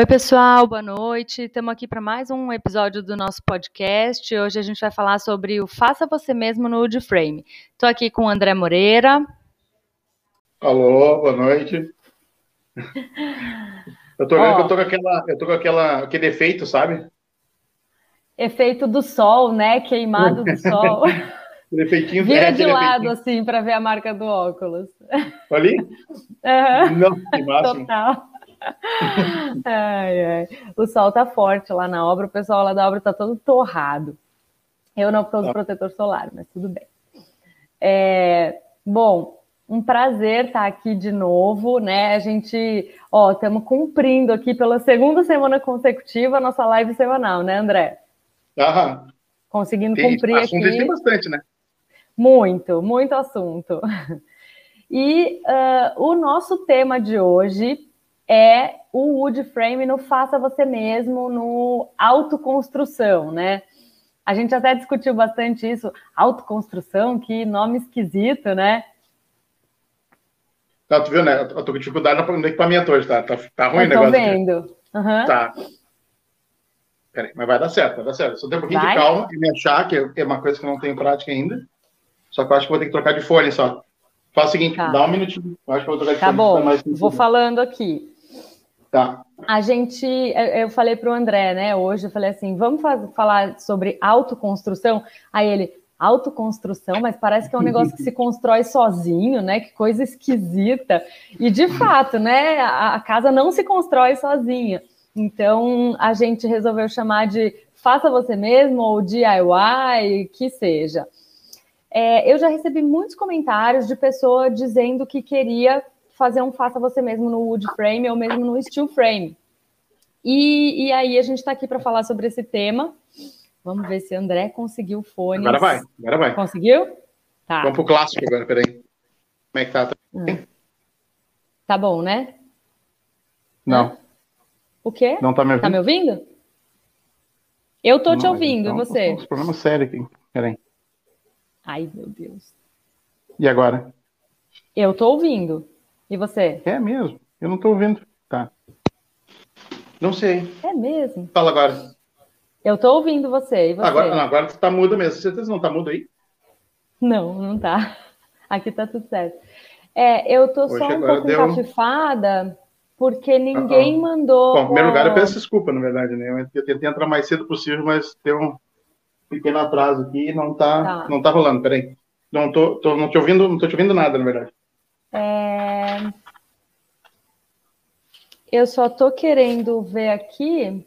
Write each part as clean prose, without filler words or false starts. Oi, pessoal, boa noite. Estamos aqui para mais um episódio do nosso podcast. Hoje a gente vai falar sobre o Faça Você Mesmo no Woodframe. Estou aqui com o André Moreira. Alô, boa noite. Eu estou vendo que eu tô com aquele efeito, sabe? Efeito do sol, né? Queimado do sol. Efeitinho vira de lado, efeitinho, assim, para ver a marca do óculos. Ali? Uhum. Não, que máximo. Total. Ai, ai. O sol tá forte lá na obra, o pessoal lá da obra tá todo torrado. Eu não uso protetor solar, mas tudo bem. Bom, um prazer estar aqui de novo, né? A gente, estamos cumprindo aqui pela segunda semana consecutiva a nossa live semanal, né, André? Aham. Conseguindo cumprir aqui. Assunto tem bastante, né? Muito, muito assunto. E o nosso tema de hoje é o Woodframe no Faça Você Mesmo, no autoconstrução, né? A gente até discutiu bastante isso, autoconstrução, que nome esquisito, né? Tá, tu viu, né? Eu tô com dificuldade no equipamento hoje, tá ruim o negócio. Tô vendo. Uhum. Tá. Peraí, mas vai dar certo. Só tem um pouquinho de calma e me achar, que é uma coisa que eu não tenho prática ainda. Só que eu acho que vou ter que trocar de folha só. Faz o seguinte, dá um minutinho. Eu acho que eu vou trocar de folha. Tá bom, vou falando aqui. Tá. A gente, eu falei para o André, né, hoje, eu falei assim, vamos falar sobre autoconstrução? Aí ele, autoconstrução, mas parece que é um negócio que se constrói sozinho, né, que coisa esquisita. E de fato, né, a casa não se constrói sozinha. Então, a gente resolveu chamar de faça você mesmo ou DIY, que seja. Eu já recebi muitos comentários de pessoa dizendo que queria fazer um faça você mesmo no wood frame ou mesmo no steel frame. E aí a gente está aqui para falar sobre esse tema. Vamos ver se o André conseguiu o fone. Agora vai. Conseguiu? Tá. Vamos pro clássico agora, peraí. Como é que tá? Tá bom, né? Não. O quê? Não tá me ouvindo? Tá me ouvindo? Eu tô te ouvindo, então, e você? Tô com um problema sério aqui, peraí. Ai, meu Deus. E agora? Eu tô ouvindo. E você? É mesmo? Eu não tô ouvindo. Tá. Não sei. É mesmo? Fala agora. Eu tô ouvindo você. E você? Agora você tá mudo mesmo. Você não tá mudo aí? Não tá. Aqui tá tudo certo. Eu tô hoje só um pouco encafifada, porque ninguém mandou... Bom, em primeiro lugar, eu peço desculpa, na verdade, né? Eu tentei entrar mais cedo possível, mas tem um pequeno atraso aqui e não tá rolando. Peraí. Não tô te ouvindo nada, na verdade. Eu só tô querendo ver aqui.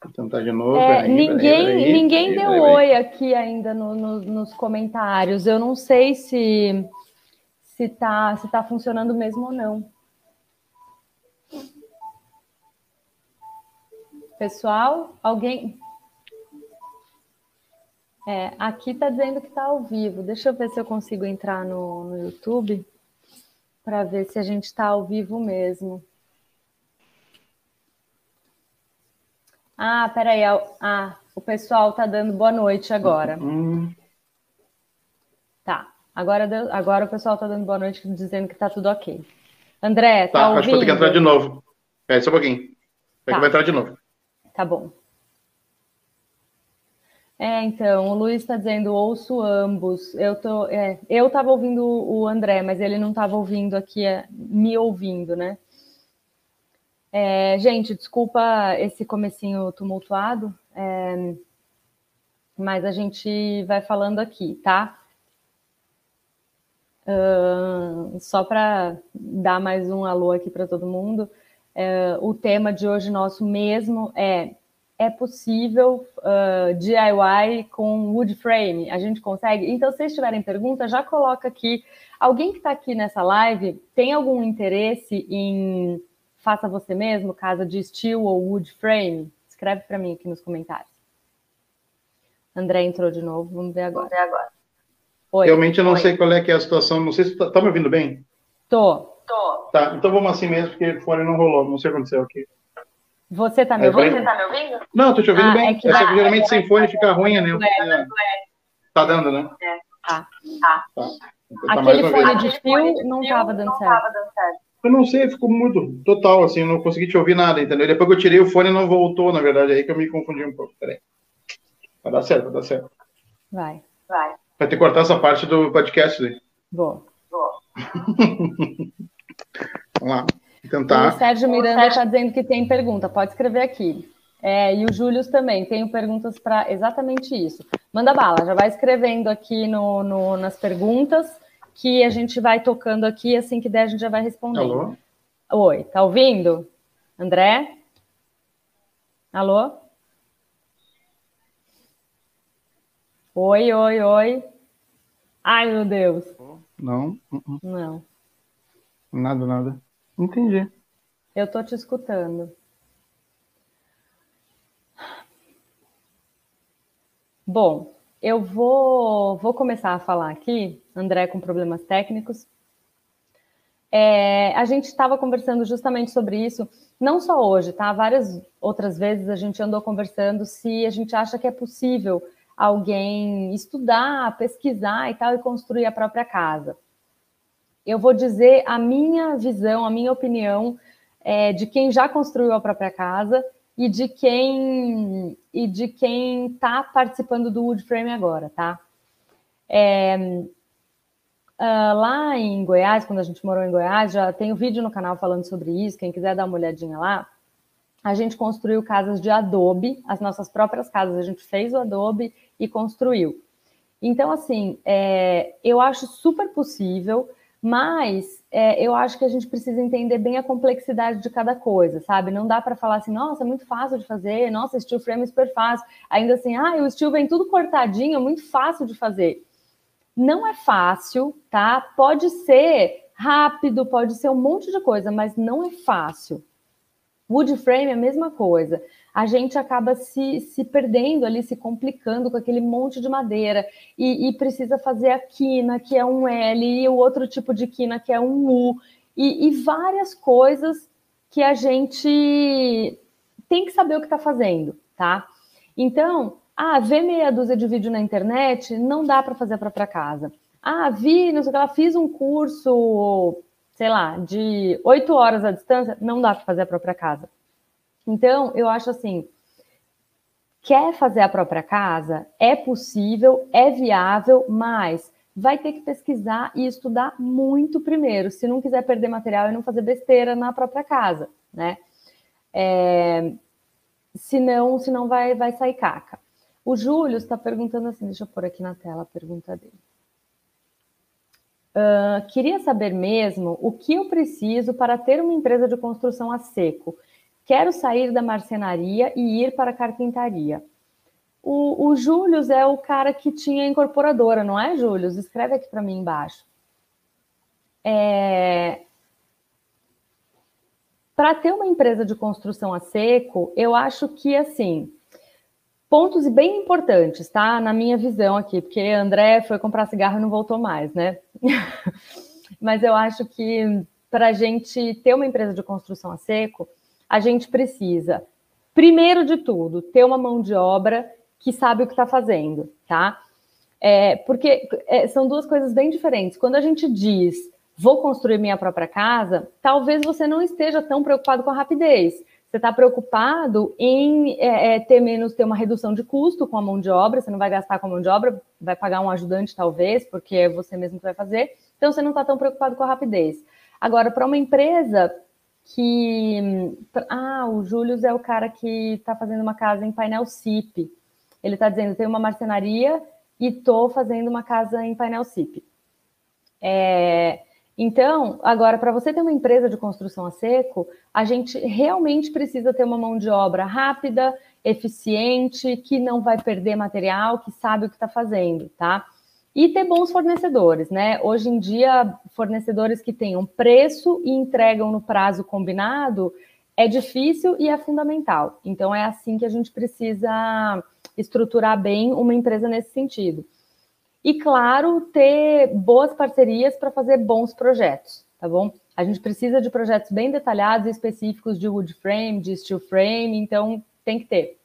Vou tentar de novo. Ninguém deu oi aqui ainda nos comentários. Eu não sei se tá funcionando mesmo ou não. Pessoal, alguém... aqui está dizendo que está ao vivo. Deixa eu ver se eu consigo entrar no YouTube para ver se a gente está ao vivo mesmo. Ah, peraí. Ah, o pessoal está dando boa noite agora. Tá. Agora o pessoal está dando boa noite, dizendo que está tudo ok. André, tá ouvindo? Acho que eu vou ter que entrar de novo. Só um pouquinho. Tá. Que eu vou entrar de novo. Tá bom. Então, o Luiz está dizendo, ouço ambos. Eu estava ouvindo o André, mas ele não estava ouvindo aqui, me ouvindo, né? Gente, desculpa esse comecinho tumultuado, mas a gente vai falando aqui, tá? Só para dar mais um alô aqui para todo mundo, o tema de hoje nosso mesmo é possível DIY com wood frame? A gente consegue? Então, se vocês tiverem pergunta, já coloca aqui. Alguém que está aqui nessa live tem algum interesse em faça você mesmo, casa de steel ou wood frame? Escreve para mim aqui nos comentários. André entrou de novo, vamos ver agora. Oi, realmente eu não sei qual é que é a situação, não sei se tá me ouvindo bem? Tô. Tá, então vamos assim mesmo, porque o fone não rolou, não sei o que aconteceu aqui. Você tá me ouvindo? Você tá me ouvindo? Não, tô te ouvindo bem. Geralmente sem fone fica ruim, né? Tá dando, né? Tá. Aquele fone de fio não tava dando certo. Eu não sei, ficou mudo, total, assim, não consegui te ouvir nada, entendeu? Depois que eu tirei o fone, não voltou, na verdade, aí que eu me confundi um pouco. Peraí. Vai dar certo, vai dar certo. Vai, vai. Vai ter que cortar essa parte do podcast aí. Vou. Vamos lá, tentar. O Sérgio Miranda está dizendo que tem pergunta, pode escrever aqui. É, e o Júlio também, tenho perguntas para exatamente isso. Manda bala, já vai escrevendo aqui nas perguntas, que a gente vai tocando aqui, assim que der a gente já vai responder. Alô? Oi, tá ouvindo? André? Alô? Oi, oi, oi. Ai, meu Deus. Não. Não. Nada, nada. Entendi. Eu tô te escutando. Bom, eu vou começar a falar aqui, André, com problemas técnicos. A gente estava conversando justamente sobre isso, não só hoje, tá? Várias outras vezes a gente andou conversando se a gente acha que é possível alguém estudar, pesquisar e tal, e construir a própria casa. Eu vou dizer a minha visão, a minha opinião de quem já construiu a própria casa e de quem está participando do Woodframe agora, tá? Lá em Goiás, quando a gente morou em Goiás, já tem um vídeo no canal falando sobre isso, quem quiser dar uma olhadinha lá, a gente construiu casas de adobe, as nossas próprias casas, a gente fez o adobe e construiu. Então, assim, eu acho super possível, mas eu acho que a gente precisa entender bem a complexidade de cada coisa, sabe? Não dá para falar assim, nossa, é muito fácil de fazer, nossa, steel frame é super fácil. Ainda assim, ah, o steel vem tudo cortadinho, é muito fácil de fazer. Não é fácil, tá? Pode ser rápido, pode ser um monte de coisa, mas não é fácil. Woodframe é a mesma coisa. A gente acaba se perdendo ali, se complicando com aquele monte de madeira e precisa fazer a quina, que é um L, e o outro tipo de quina, que é um U, e várias coisas que a gente tem que saber o que está fazendo, tá? Então, ver meia dúzia de vídeo na internet não dá para fazer a própria casa. Não sei o que, fiz um curso... sei lá, de 8 horas à distância, não dá para fazer a própria casa. Então, eu acho assim, quer fazer a própria casa? É possível, é viável, mas vai ter que pesquisar e estudar muito primeiro, se não quiser perder material e não fazer besteira na própria casa, né? Senão vai sair caca. O Júlio está perguntando assim, deixa eu pôr aqui na tela a pergunta dele. Queria saber mesmo o que eu preciso para ter uma empresa de construção a seco. Quero sair da marcenaria e ir para a carpintaria. O Júlio é o cara que tinha incorporadora, não é, Júlio? Escreve aqui para mim embaixo. Para ter uma empresa de construção a seco, eu acho que, assim... pontos bem importantes, tá? Na minha visão aqui, porque André foi comprar cigarro e não voltou mais, né? Mas eu acho que para a gente ter uma empresa de construção a seco, a gente precisa, primeiro de tudo, ter uma mão de obra que sabe o que está fazendo, tá? Porque são duas coisas bem diferentes. Quando a gente diz, vou construir minha própria casa, talvez você não esteja tão preocupado com a rapidez. Você está preocupado em ter uma redução de custo com a mão de obra, você não vai gastar com a mão de obra, vai pagar um ajudante talvez, porque é você mesmo que vai fazer, então você não está tão preocupado com a rapidez. Agora, para uma empresa que... o Júlio é o cara que está fazendo uma casa em painel SIP. Ele está dizendo, tem uma marcenaria e estou fazendo uma casa em painel SIP. Então, agora, para você ter uma empresa de construção a seco, a gente realmente precisa ter uma mão de obra rápida, eficiente, que não vai perder material, que sabe o que está fazendo, tá? E ter bons fornecedores, né? Hoje em dia, fornecedores que tenham preço e entregam no prazo combinado é difícil e é fundamental. Então, é assim que a gente precisa estruturar bem uma empresa nesse sentido. E, claro, ter boas parcerias para fazer bons projetos, tá bom? A gente precisa de projetos bem detalhados e específicos de wood frame, de steel frame, então tem que ter,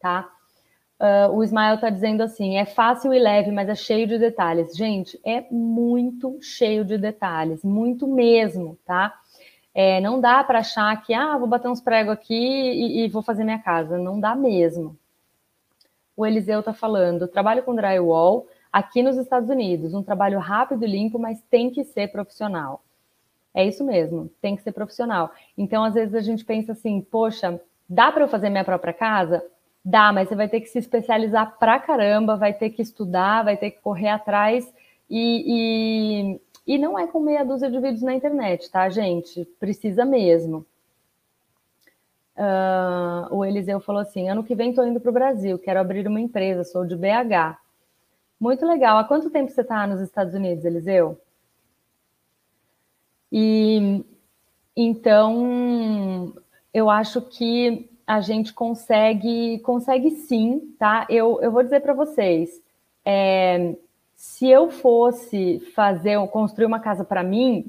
tá? O Ismael está dizendo assim, é fácil e leve, mas é cheio de detalhes. Gente, é muito cheio de detalhes, muito mesmo, tá? Não dá para achar que, vou bater uns pregos aqui e vou fazer minha casa. Não dá mesmo. O Eliseu está falando, trabalho com drywall aqui nos Estados Unidos. Um trabalho rápido e limpo, mas tem que ser profissional. É isso mesmo, tem que ser profissional. Então, às vezes, a gente pensa assim, poxa, dá para eu fazer minha própria casa? Dá, mas você vai ter que se especializar pra caramba, vai ter que estudar, vai ter que correr atrás e não é com meia dúzia de vídeos na internet, tá, gente? Precisa mesmo. O Eliseu falou assim, ano que vem tô indo pro Brasil, quero abrir uma empresa, sou de BH. Muito legal. Há quanto tempo você tá nos Estados Unidos, Eliseu? E então, eu acho que a gente consegue sim, tá? Eu vou dizer para vocês, se eu fosse construir uma casa para mim,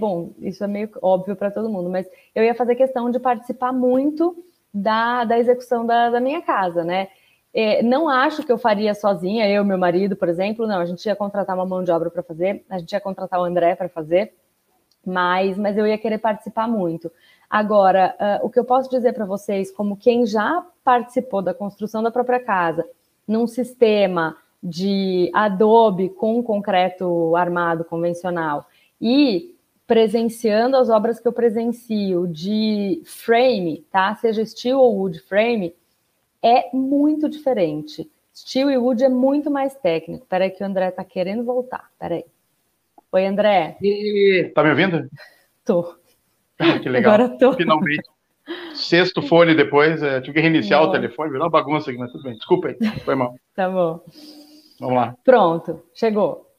bom, isso é meio óbvio para todo mundo, mas eu ia fazer questão de participar muito da execução da minha casa, né? Não acho que eu faria sozinha, eu e meu marido, por exemplo, não, a gente ia contratar uma mão de obra para fazer, a gente ia contratar o André para fazer, mas eu ia querer participar muito. Agora, o que eu posso dizer para vocês, como quem já participou da construção da própria casa, num sistema de adobe com concreto armado convencional e presenciando as obras que eu presencio de frame, tá? Seja steel ou wood frame, é muito diferente. Steel e wood é muito mais técnico. Peraí que o André tá querendo voltar. Peraí. Oi, André. Tá me ouvindo? Tô. Que legal. Agora tô. Finalmente. Sexto fone depois. Tive que reiniciar o telefone. Virou uma bagunça aqui, mas tudo bem. Desculpa aí. Foi mal. Tá bom. Vamos lá. Pronto. Chegou.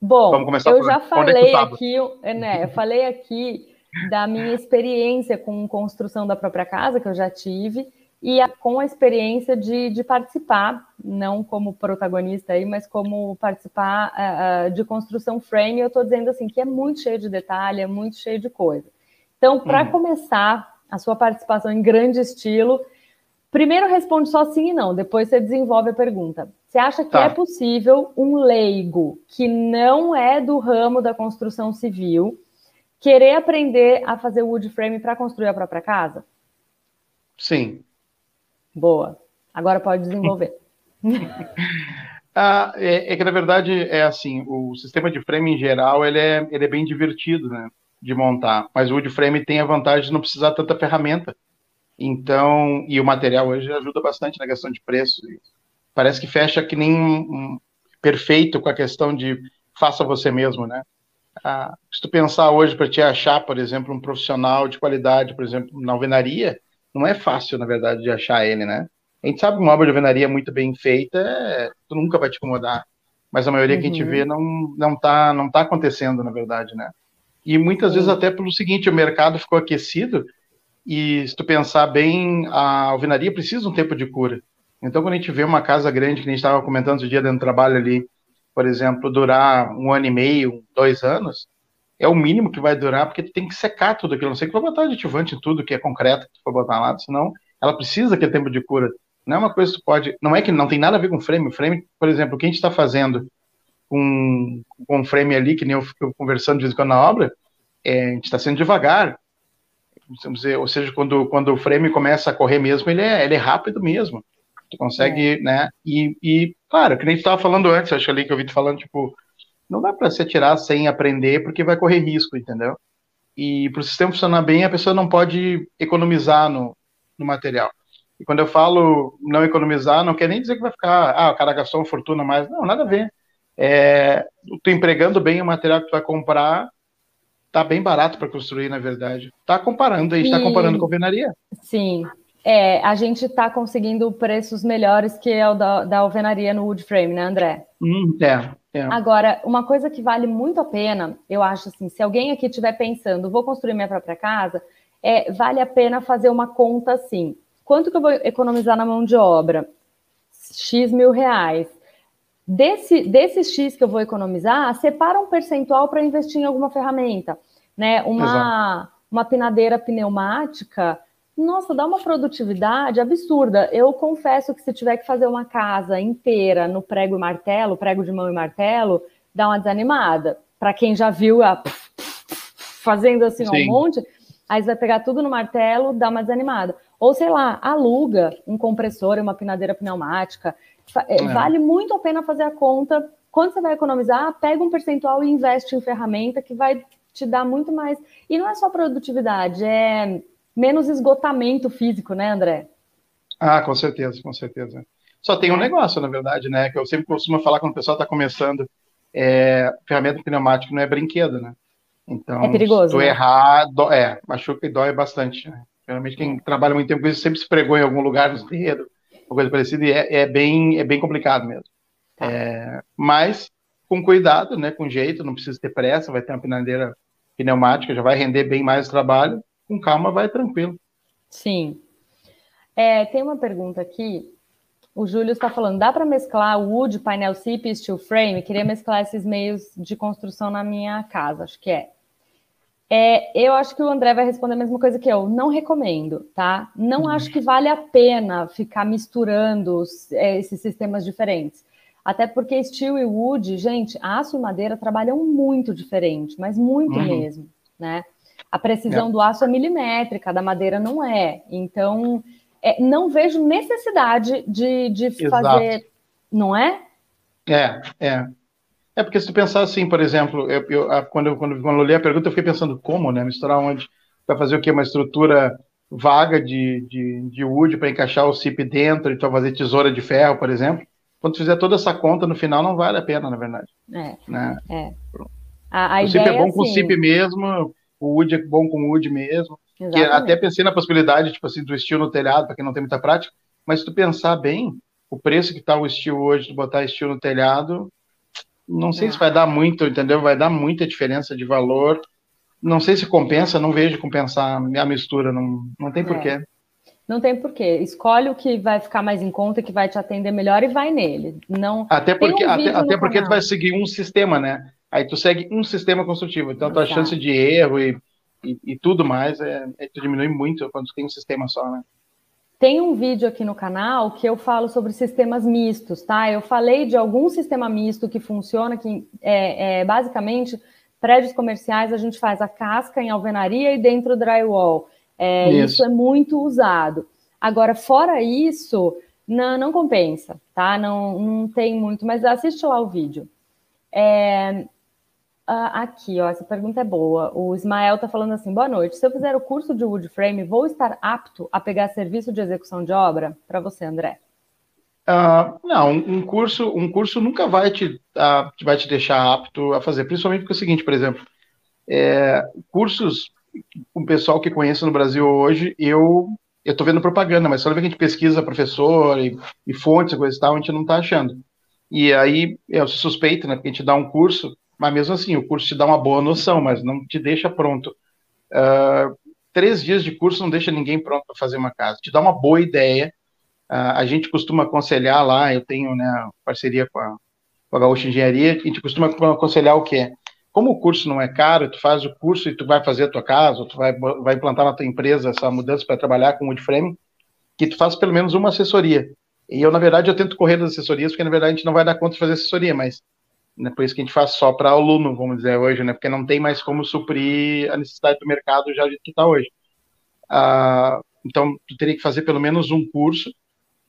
Bom, vamos começar eu já falei aqui, né? Eu falei aqui da minha experiência com construção da própria casa, que eu já tive, e com a experiência de participar, não como protagonista aí, mas como participar de construção frame, eu estou dizendo assim que é muito cheio de detalhe, é muito cheio de coisa. Então, para começar a sua participação em grande estilo, primeiro responde só sim e não, depois você desenvolve a pergunta. Você acha que é possível um leigo que não é do ramo da construção civil querer aprender a fazer wood frame para construir a própria casa? Sim. Boa. Agora pode desenvolver. Que, na verdade, é assim, o sistema de frame, em geral, ele é bem divertido, né, de montar. Mas o wood frame tem a vantagem de não precisar tanta ferramenta. Então, e o material hoje ajuda bastante na questão de preço. Parece que fecha que nem perfeito com a questão de faça você mesmo, né? Se tu pensar hoje para te achar, por exemplo, um profissional de qualidade, por exemplo, na alvenaria, não é fácil, na verdade, de achar ele, né? A gente sabe que uma obra de alvenaria muito bem feita, tu nunca vai te incomodar. Mas a maioria que a gente vê não tá acontecendo, na verdade, né? E muitas vezes até pelo seguinte, o mercado ficou aquecido e, se tu pensar bem, a alvenaria precisa um tempo de cura. Então, quando a gente vê uma casa grande, que a gente estava comentando esse dia dentro do trabalho ali, por exemplo, durar 1 ano e meio, 2 anos... é o mínimo que vai durar, porque tu tem que secar tudo aquilo. Não sei que tu vai botar aditivante em tudo que é concreto, que tu vai botar lá, senão ela precisa daquele tempo de cura. Não é uma coisa que tu pode... Não é que não tem nada a ver com frame. O frame, por exemplo, o que a gente está fazendo com frame ali, que nem eu fico conversando de vez em quando na obra, a gente está sendo devagar. Vamos dizer, ou seja, quando o frame começa a correr mesmo, ele é rápido mesmo. Tu consegue, né? E claro, que nem tu estava falando antes, acho ali que eu vi tu falando, tipo... Não dá para se atirar sem aprender, porque vai correr risco, entendeu? E para o sistema funcionar bem, a pessoa não pode economizar no material. E quando eu falo não economizar, não quer nem dizer que vai ficar... o cara gastou uma fortuna a mais. Não, nada a ver. Tu empregando bem o material que tu vai comprar, tá bem barato para construir, na verdade. Tá comparando aí, a gente tá comparando com a alvenaria. Sim. A gente está conseguindo preços melhores que o da alvenaria no wood frame, né, André? Agora, uma coisa que vale muito a pena, eu acho assim, se alguém aqui estiver pensando, vou construir minha própria casa, vale a pena fazer uma conta assim. Quanto que eu vou economizar na mão de obra? X mil reais. Desse X que eu vou economizar, separa um percentual para investir em alguma ferramenta, né? Uma pinadeira pneumática... Nossa, dá uma produtividade absurda. Eu confesso que se tiver que fazer uma casa inteira no prego e martelo, prego de mão e martelo, dá uma desanimada. Para quem já viu fazendo assim um monte, aí você vai pegar tudo no martelo, dá uma desanimada. Ou, sei lá, aluga um compressor e uma pinadeira pneumática. Vale muito a pena fazer a conta. Quando você vai economizar, pega um percentual e investe em ferramenta que vai te dar muito mais. E não é só produtividade, é menos esgotamento físico, né, André? Ah, com certeza, com certeza. Só tem um negócio, na verdade, né? Que eu sempre costumo falar quando o pessoal está começando. Ferramenta pneumática não é brinquedo, né? Então, é perigoso, se tu errar, machuca e dói bastante, né? Geralmente quem trabalha muito tempo com isso sempre se pregou em algum lugar nos dedos, alguma coisa parecida, e é bem complicado mesmo. Tá. Mas com cuidado, né? Com jeito, não precisa ter pressa, vai ter uma pinadeira pneumática, já vai render bem mais o trabalho, com calma vai tranquilo. Sim. Tem uma pergunta aqui. O Júlio está falando, dá para mesclar wood, painel SIP e steel frame? Queria mesclar esses meios de construção na minha casa, acho que é. Eu acho que o André vai responder a mesma coisa que eu. Não recomendo, tá? Não acho que vale a pena ficar misturando esses sistemas diferentes. Até porque steel e wood, gente, aço e madeira trabalham muito diferente, mas muito mesmo, né? A precisão do aço é milimétrica, da madeira não é. Então... não vejo necessidade de fazer, não é? Porque se tu pensar assim, por exemplo, quando eu li a pergunta, eu fiquei pensando como, né? Misturar onde? Para fazer o quê? Uma estrutura vaga de wood para encaixar o CIP dentro e então fazer tesoura de ferro, por exemplo. Quando tu fizer toda essa conta, no final não vale a pena, na verdade. Né? O CIP é bom com o CIP mesmo, o wood é bom com o wood mesmo. Até pensei na possibilidade, tipo assim, do steel no telhado, para quem não tem muita prática, mas se tu pensar bem, o preço que está o steel hoje, tu botar steel no telhado, não sei se vai dar muito, entendeu? Vai dar muita diferença de valor, não sei se compensa, não vejo compensar a mistura, não tem porquê. Não tem porquê, escolhe o que vai ficar mais em conta, que vai te atender melhor e vai nele. Não... Até porque tu vai seguir um sistema, né? Aí tu segue um sistema construtivo, então tua chance de erro e tudo mais, diminui muito quando tem um sistema só, né? Tem um vídeo aqui no canal que eu falo sobre sistemas mistos, tá? Eu falei de algum sistema misto que funciona, que basicamente, prédios comerciais, a gente faz a casca em alvenaria e dentro drywall. Isso é muito usado. Agora, fora isso, não compensa, tá? Não tem muito, mas assiste lá o vídeo. Aqui, ó, essa pergunta é boa. O Ismael tá falando assim, boa noite. Se eu fizer o curso de Woodframe, vou estar apto a pegar serviço de execução de obra? Para você, André. Não, um curso nunca vai te deixar apto a fazer, principalmente porque é o seguinte, por exemplo, cursos com o pessoal que conheço no Brasil hoje, eu tô vendo propaganda, mas só que a gente pesquisa professor e fontes e coisa e tal, a gente não tá achando. E aí, eu suspeito, né, porque a gente dá um curso, mas mesmo assim, o curso te dá uma boa noção, mas não te deixa pronto. 3 dias de curso não deixa ninguém pronto para fazer uma casa. Te dá uma boa ideia. A gente costuma aconselhar lá, eu tenho, né, parceria com a Gaúcha Engenharia, a gente costuma aconselhar o quê? Como o curso não é caro, tu faz o curso e tu vai fazer a tua casa, ou tu vai implantar na tua empresa essa mudança para trabalhar com Woodframe, que tu faz pelo menos uma assessoria. E eu, na verdade, eu tento correr das assessorias, porque, na verdade, a gente não vai dar conta de fazer assessoria, mas por isso que a gente faz só para aluno, vamos dizer, hoje, né? Porque não tem mais como suprir a necessidade do mercado já que está hoje. Então, tu teria que fazer pelo menos um curso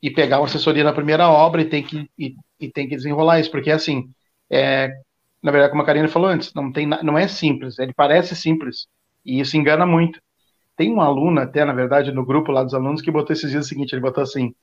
e pegar uma assessoria na primeira obra e tem que desenrolar isso, porque, assim, na verdade, como a Karina falou antes, não é simples, ele parece simples, e isso engana muito. Tem um aluno até, na verdade, no grupo lá dos alunos, que botou esses dias o seguinte, ele botou assim...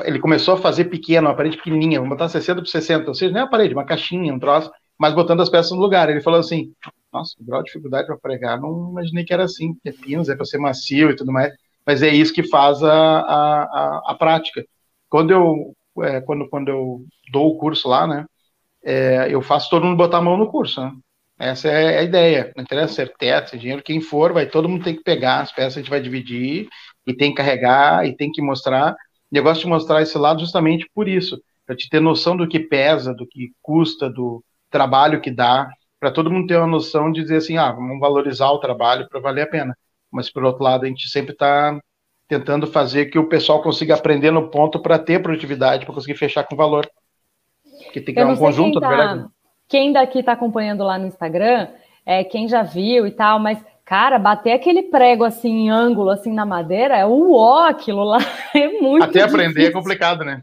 Ele começou a fazer pequeno, uma parede pequenininha, vamos botar 60 por 60, ou seja, não é uma parede, uma caixinha, um troço, mas botando as peças no lugar. Ele falou assim, nossa, o grau de dificuldade para pregar, não imaginei que era assim, é pinos, é para ser macio e tudo mais, mas é isso que faz a prática. Quando eu dou o curso lá, né, eu faço todo mundo botar a mão no curso, né? Essa é a ideia, não interessa ser teto, ser dinheiro, quem for, todo mundo tem que pegar as peças, a gente vai dividir, e tem que carregar, e tem que mostrar. E eu gosto de mostrar esse lado justamente por isso, para te ter noção do que pesa, do que custa, do trabalho que dá, para todo mundo ter uma noção de dizer assim, vamos valorizar o trabalho para valer a pena. Mas, por outro lado, a gente sempre está tentando fazer que o pessoal consiga aprender no ponto para ter produtividade, para conseguir fechar com valor. Porque tem que dar um conjunto, na verdade. Quem daqui está acompanhando lá no Instagram... quem já viu e tal, mas, cara, bater aquele prego assim, em ângulo, assim, na madeira, é uó, aquilo lá, é muito difícil. Até aprender é complicado, né?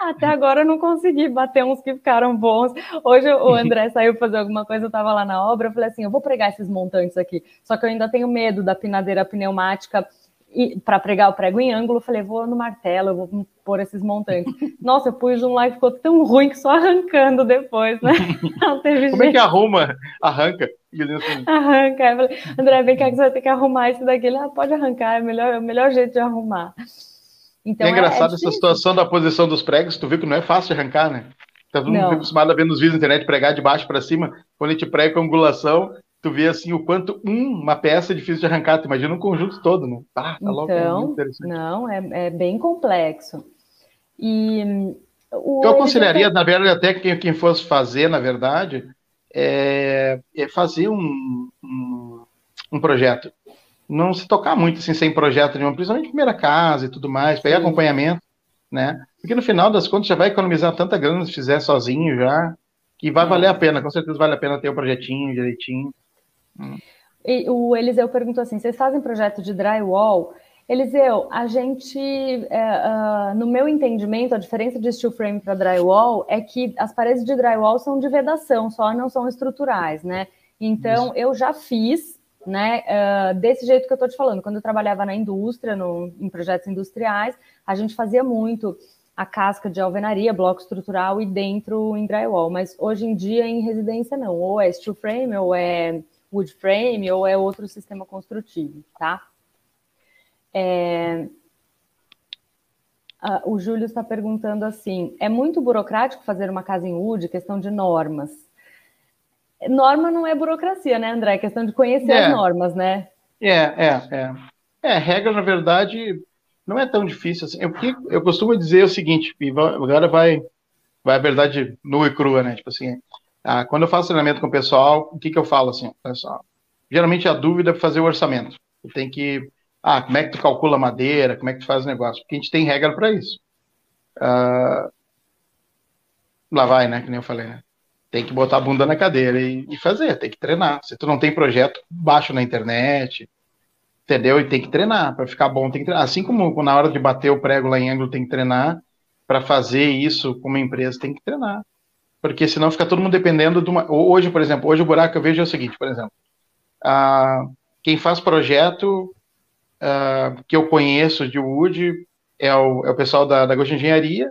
Até agora eu não consegui bater uns que ficaram bons. Hoje o André saiu fazer alguma coisa, eu tava lá na obra, eu falei assim, eu vou pregar esses montantes aqui, só que eu ainda tenho medo da pinadeira pneumática, e para pregar o prego em ângulo, eu falei, vou no martelo, eu vou pôr esses montantes. Nossa, eu pus de um lá e ficou tão ruim que só arrancando depois, né? Não teve jeito. Como é que arruma? Arranca? Arranca. Eu falei, André, vem cá que você vai ter que arrumar isso daqui. Ele, pode arrancar, é o melhor jeito de arrumar. Então, é engraçado essa situação da posição dos pregos, tu vê que não é fácil de arrancar, né? Tá todo mundo acostumado a ver nos vídeos na internet, pregar de baixo para cima, quando a gente prega com angulação, tu vê assim o quanto uma peça é difícil de arrancar, tu imagina um conjunto todo, né? Ah, tá louco, então, é muito interessante. Não, é bem complexo. E eu aconselharia, na verdade, até quem fosse fazer, na verdade, é fazer um projeto. Não se tocar muito assim, sem projeto nenhum, principalmente primeira casa e tudo mais, pegar acompanhamento, né? Porque no final das contas já vai economizar tanta grana se fizer sozinho já, que vai valer a pena, com certeza vale a pena ter um projetinho direitinho. E o Eliseu perguntou assim, vocês fazem projeto de drywall? Eliseu, a gente, no meu entendimento, a diferença de steel frame para drywall é que as paredes de drywall são de vedação, só não são estruturais, né? Então, eu já fiz, né, desse jeito que eu tô te falando. Quando eu trabalhava na indústria, em projetos industriais, a gente fazia muito a casca de alvenaria, bloco estrutural e dentro em drywall. Mas hoje em dia em residência não. Ou é steel frame, ou é wood frame, ou é outro sistema construtivo, tá? O Júlio está perguntando assim, é muito burocrático fazer uma casa em wood, questão de normas. Norma não é burocracia, né, André? É questão de conhecer as normas, né? Regra, na verdade... Não é tão difícil assim. Eu costumo dizer o seguinte, agora vai a verdade nua e crua, né? Tipo assim, quando eu faço treinamento com o pessoal, o que eu falo assim, pessoal? Geralmente a dúvida é fazer o orçamento. Tu tem que, como é que tu calcula a madeira, como é que tu faz o negócio? Porque a gente tem regra para isso. Lá vai, né? Que nem eu falei, né? Tem que botar a bunda na cadeira e fazer, tem que treinar. Se tu não tem projeto, baixa na internet. Entendeu? E tem que treinar, para ficar bom tem que treinar. Assim como na hora de bater o prego lá em ângulo tem que treinar, para fazer isso como empresa tem que treinar. Porque senão fica todo mundo dependendo de uma... Hoje, por exemplo, hoje o buraco que eu vejo é o seguinte, por exemplo, quem faz projeto que eu conheço de Wood é o pessoal da Gaúcha Engenharia,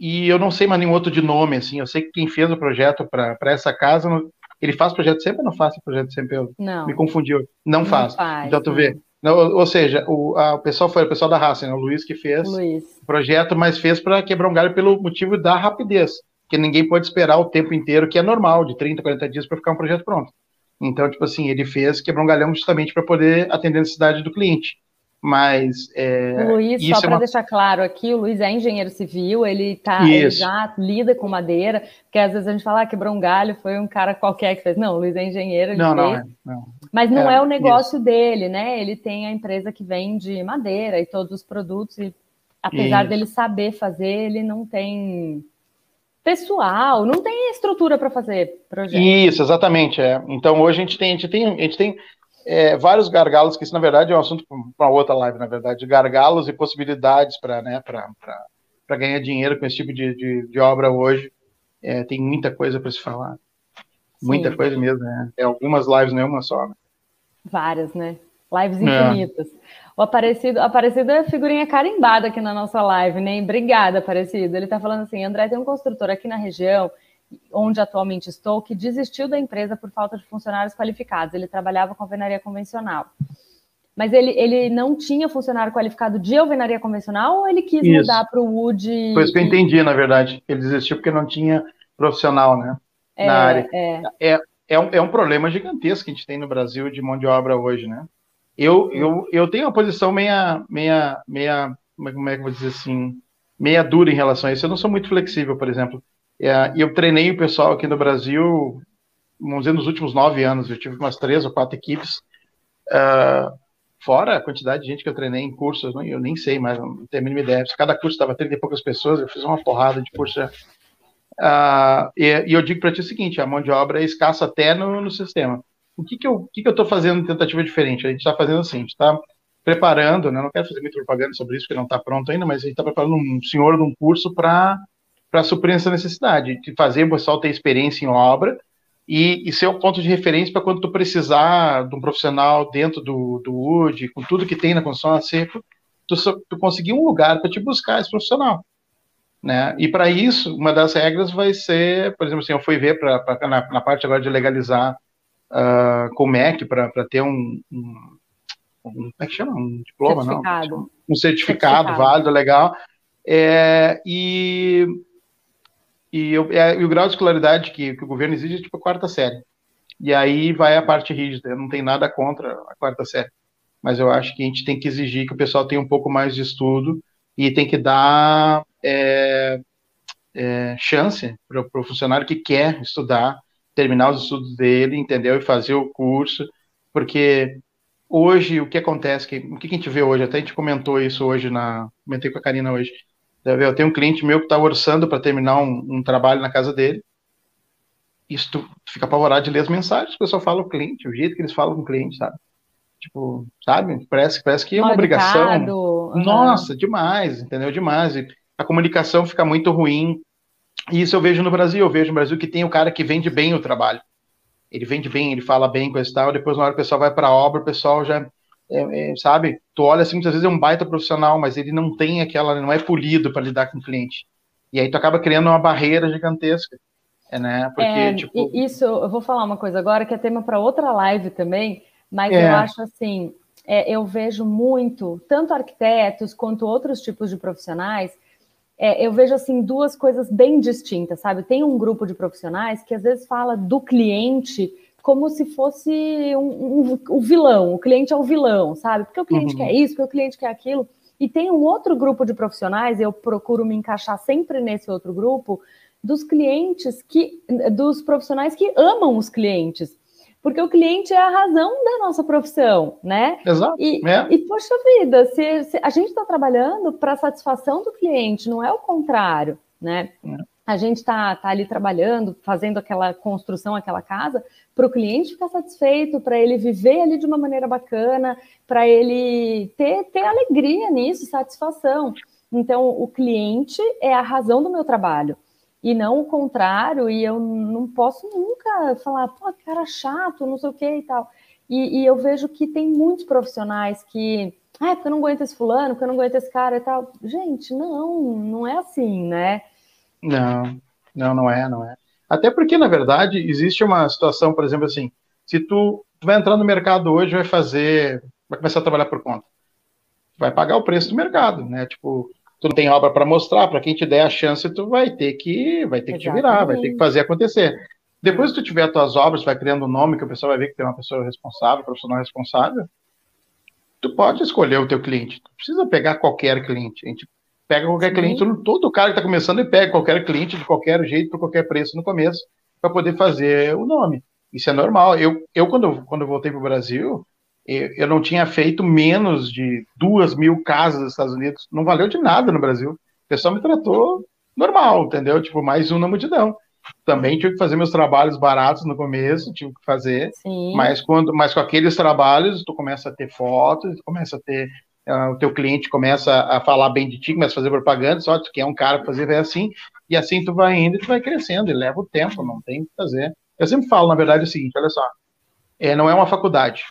e eu não sei mais nenhum outro de nome, assim, eu sei que quem fez o projeto para essa casa... Ele faz projeto sempre ou não faz projeto sempre? Não. Me confundiu. Não faz. Então, tu vê. Ou seja, o pessoal foi o pessoal da raça, né? O Luiz que fez o projeto, mas fez para quebrar um galho pelo motivo da rapidez. Porque ninguém pode esperar o tempo inteiro, que é normal, de 30, 40 dias para ficar um projeto pronto. Então, tipo assim, ele fez, quebrou um galhão justamente para poder atender a necessidade do cliente. Mas... Luiz, só para deixar claro aqui, o Luiz é engenheiro civil, ele já lida com madeira, porque às vezes a gente fala, quebrou um galho, foi um cara qualquer que fez. Não, o Luiz é engenheiro, ele não. Mas não é o negócio dele, né? Ele tem a empresa que vende madeira e todos os produtos, e apesar dele saber fazer, ele não tem pessoal, não tem estrutura para fazer projeto. Isso, exatamente. Então, hoje a gente tem vários gargalos, que isso na verdade é um assunto para outra live, na verdade, gargalos e possibilidades para para ganhar dinheiro com esse tipo de obra hoje. Tem muita coisa para se falar. Sim. Muita coisa mesmo, né? Algumas lives, não é uma só. Né? Várias, né? Lives infinitas. O Aparecido é figurinha carimbada aqui na nossa live, né? Obrigada, Aparecido. Ele está falando assim, André, tem um construtor aqui na região onde atualmente estou, que desistiu da empresa por falta de funcionários qualificados. Ele trabalhava com alvenaria convencional. Mas ele não tinha funcionário qualificado de alvenaria convencional, ou ele quis mudar para o Wood? Foi isso que eu entendi, na verdade. Ele desistiu porque não tinha profissional, né? Na área. É um problema gigantesco que a gente tem no Brasil de mão de obra hoje, né? Eu tenho uma posição meia, como é que eu vou dizer assim, meia dura em relação a isso. Eu não sou muito flexível, por exemplo. E eu treinei o pessoal aqui no Brasil, vamos dizer, nos últimos 9 anos. Eu tive umas 3 ou 4 equipes, fora a quantidade de gente que eu treinei em cursos, eu nem sei, mas não tenho a mínima ideia. Cada curso estava 30 e poucas pessoas, eu fiz uma porrada de curso já. E eu digo para ti o seguinte, a mão de obra é escassa até no sistema. O que eu estou fazendo em tentativa diferente? A gente está fazendo assim, a gente está preparando, né? Não quero fazer muita propaganda sobre isso, porque não está pronto ainda, mas a gente está preparando um senhor de um curso para suprir essa necessidade, de fazer o pessoal ter experiência em obra e ser um ponto de referência para quando tu precisar de um profissional dentro do Wood, com tudo que tem na construção a seco, tu conseguir um lugar para te buscar esse profissional. Né? E para isso, uma das regras vai ser, por exemplo, assim, eu fui ver na parte agora de legalizar com o MEC para ter como é que chama? Um diploma, certificado. Não? Um certificado válido, legal. E o grau de escolaridade que o governo exige é tipo a quarta série. E aí vai a parte rígida, eu não tenho nada contra a quarta série. Mas eu acho que a gente tem que exigir que o pessoal tenha um pouco mais de estudo e tem que dar chance para o funcionário que quer estudar, terminar os estudos dele, entendeu? E fazer o curso, porque hoje o que acontece, o que a gente vê hoje, até a gente comentou isso hoje, comentei com a Karina hoje, eu tenho um cliente meu que está orçando para terminar um trabalho na casa dele, isso tu fica apavorado de ler as mensagens, o pessoal fala o cliente, o jeito que eles falam com o cliente, sabe? Tipo, sabe? Parece que é uma obrigação. Nossa, demais, entendeu? Demais. E a comunicação fica muito ruim. E isso eu vejo no Brasil. Eu vejo no Brasil que tem o cara que vende bem o trabalho. Ele vende bem, ele fala bem, coisa e tal. Depois, na hora que o pessoal vai pra obra, o pessoal já, sabe? Tu olha assim, muitas vezes é um baita profissional, mas ele não tem aquela, não é polido para lidar com o cliente. E aí tu acaba criando uma barreira gigantesca. Né? Porque, tipo... Isso, eu vou falar uma coisa agora, que é tema para outra live também. Mas eu acho assim, eu vejo muito, tanto arquitetos quanto outros tipos de profissionais, eu vejo assim duas coisas bem distintas, sabe? Tem um grupo de profissionais que às vezes fala do cliente como se fosse um vilão, o cliente é o vilão, sabe? Porque o cliente quer isso, porque o cliente quer aquilo. E tem um outro grupo de profissionais, eu procuro me encaixar sempre nesse outro grupo, dos profissionais que amam os clientes. Porque o cliente é a razão da nossa profissão, né? Exato. E poxa vida, se a gente está trabalhando para a satisfação do cliente, não é o contrário, né? É. A gente está ali trabalhando, fazendo aquela construção, aquela casa, para o cliente ficar satisfeito, para ele viver ali de uma maneira bacana, para ele ter alegria nisso, satisfação. Então, o cliente é a razão do meu trabalho. E não o contrário, e eu não posso nunca falar, pô, cara chato, não sei o que e tal. E eu vejo que tem muitos profissionais que, porque eu não aguento esse fulano, porque eu não aguento esse cara e tal. Gente, não é assim, né? Não é. Até porque, na verdade, existe uma situação, por exemplo, assim, se tu vai entrar no mercado hoje, vai começar a trabalhar por conta. Vai pagar o preço do mercado, né? Tipo... Tu não tem obra para mostrar, para quem te der a chance, tu vai ter que te virar, vai ter que fazer acontecer. Depois que tu tiver as tuas obras, tu vai criando um nome, que o pessoal vai ver que tem uma pessoa responsável, profissional responsável, tu pode escolher o teu cliente. Tu precisa pegar qualquer cliente. A gente pega qualquer cliente, todo cara que tá começando e pega qualquer cliente de qualquer jeito, por qualquer preço no começo, para poder fazer o nome. Isso é normal. Eu quando voltei pro Brasil... Eu não tinha feito menos de 2.000 casas nos Estados Unidos. Não valeu de nada no Brasil. O pessoal me tratou normal, entendeu? Tipo, mais um na multidão. Também tive que fazer meus trabalhos baratos no começo, tive que fazer. Sim. Mas com aqueles trabalhos, tu começa a ter fotos, tu começa a ter... o teu cliente começa a falar bem de ti, começa a fazer propaganda, só tu quer um cara pra fazer, vai assim. E assim tu vai indo e tu vai crescendo. E leva o tempo, não tem o que fazer. Eu sempre falo, na verdade, o seguinte, olha só. Não é uma faculdade,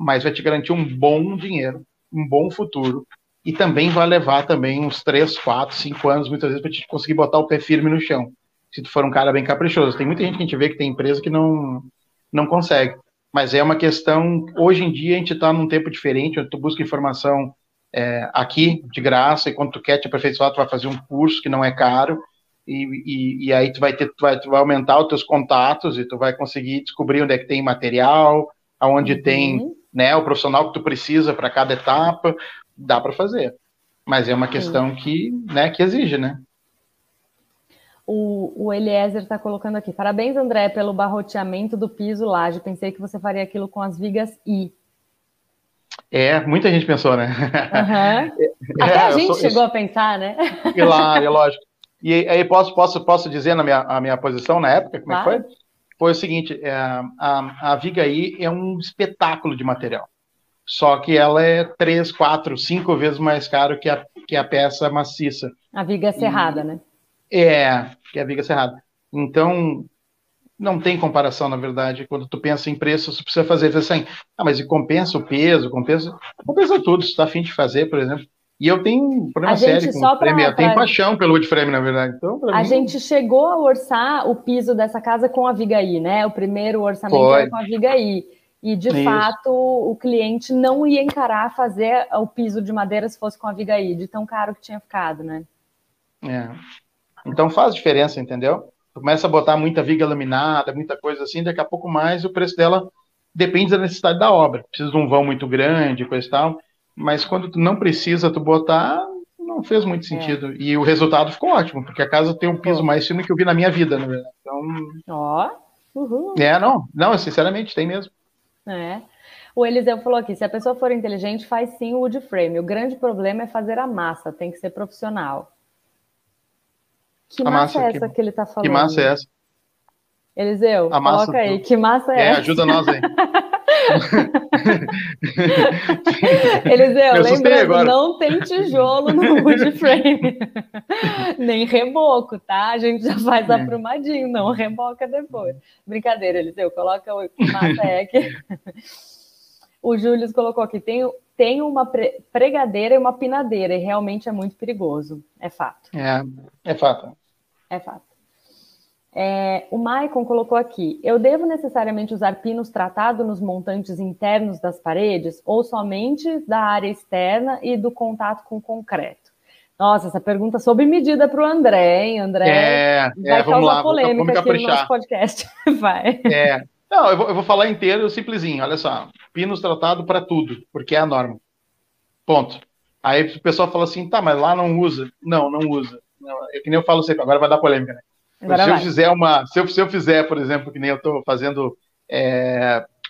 mas vai te garantir um bom dinheiro, um bom futuro, e também vai levar também uns 3, 4, 5 anos, muitas vezes, para te conseguir botar o pé firme no chão, se tu for um cara bem caprichoso. Tem muita gente que a gente vê que tem empresa que não consegue, mas é uma questão, hoje em dia a gente está num tempo diferente, onde tu busca informação aqui, de graça, e quando tu quer te aperfeiçoar, tu vai fazer um curso que não é caro, e aí tu vai aumentar os teus contatos, e tu vai conseguir descobrir onde é que tem material, aonde tem... Né, o profissional que tu precisa para cada etapa, dá para fazer. Mas é uma questão que exige, né? O Eliezer está colocando aqui. Parabéns, André, pelo barroteamento do piso laje. Pensei que você faria aquilo com as vigas I. Muita gente pensou, né? Uhum. Até a gente chegou a pensar, né? Claro, é lógico. E aí posso dizer a minha posição na época, como é que foi? foi o seguinte, a viga aí é um espetáculo de material, só que ela é 3, 4, 5 vezes mais caro que a peça maciça. A viga serrada, né? É, que é a viga serrada. Então, não tem comparação, na verdade, quando tu pensa em preço, você precisa fazer assim, ah, mas compensa o peso, compensa tudo, se tu tá afim de fazer, por exemplo. E eu tenho um problema sério com o frame, eu tenho paixão pelo Woodframe, na verdade. Então, a gente chegou a orçar o piso dessa casa com a viga I, né? O primeiro orçamento foi com a viga I. E, de fato, o cliente não ia encarar fazer o piso de madeira se fosse com a viga I, de tão caro que tinha ficado, né? É. Então faz diferença, entendeu? Começa a botar muita viga laminada, muita coisa assim, daqui a pouco mais o preço dela depende da necessidade da obra. Precisa de um vão muito grande, coisa e tal, mas quando tu não precisa tu botar, não fez muito sentido. E o resultado ficou ótimo, porque a casa tem um piso mais fino que eu vi na minha vida, na verdade. Então, sinceramente, tem mesmo. É. O Eliseu falou aqui, se a pessoa for inteligente, faz sim o wood frame. O grande problema é fazer a massa, tem que ser profissional. Que massa é essa que ele tá falando? Que massa é essa? Eliseu, coloca aí. Que massa é essa? Ajuda nós aí. Eliseu, lembrando, não tem tijolo no woodframe. Nem reboco, tá? A gente já faz aprumadinho, não reboca depois. Brincadeira, Eliseu, coloca o que massa é aqui. O Júlio colocou aqui, tem uma pregadeira e uma pinadeira, e realmente é muito perigoso, é fato. É fato. O Maicon colocou aqui, eu devo necessariamente usar pinos tratados nos montantes internos das paredes ou somente da área externa e do contato com o concreto? Nossa, essa pergunta sob medida para o André, hein? André vai causar polêmica aqui no nosso podcast. Vai. Não, eu vou falar inteiro, simplesinho, olha só, pinos tratados para tudo, porque é a norma, ponto. Aí o pessoal fala assim, tá, mas lá não usa. Não usa, é que nem eu falo sempre, agora vai dar polêmica, né? Se eu fizer, por exemplo, que nem eu estou fazendo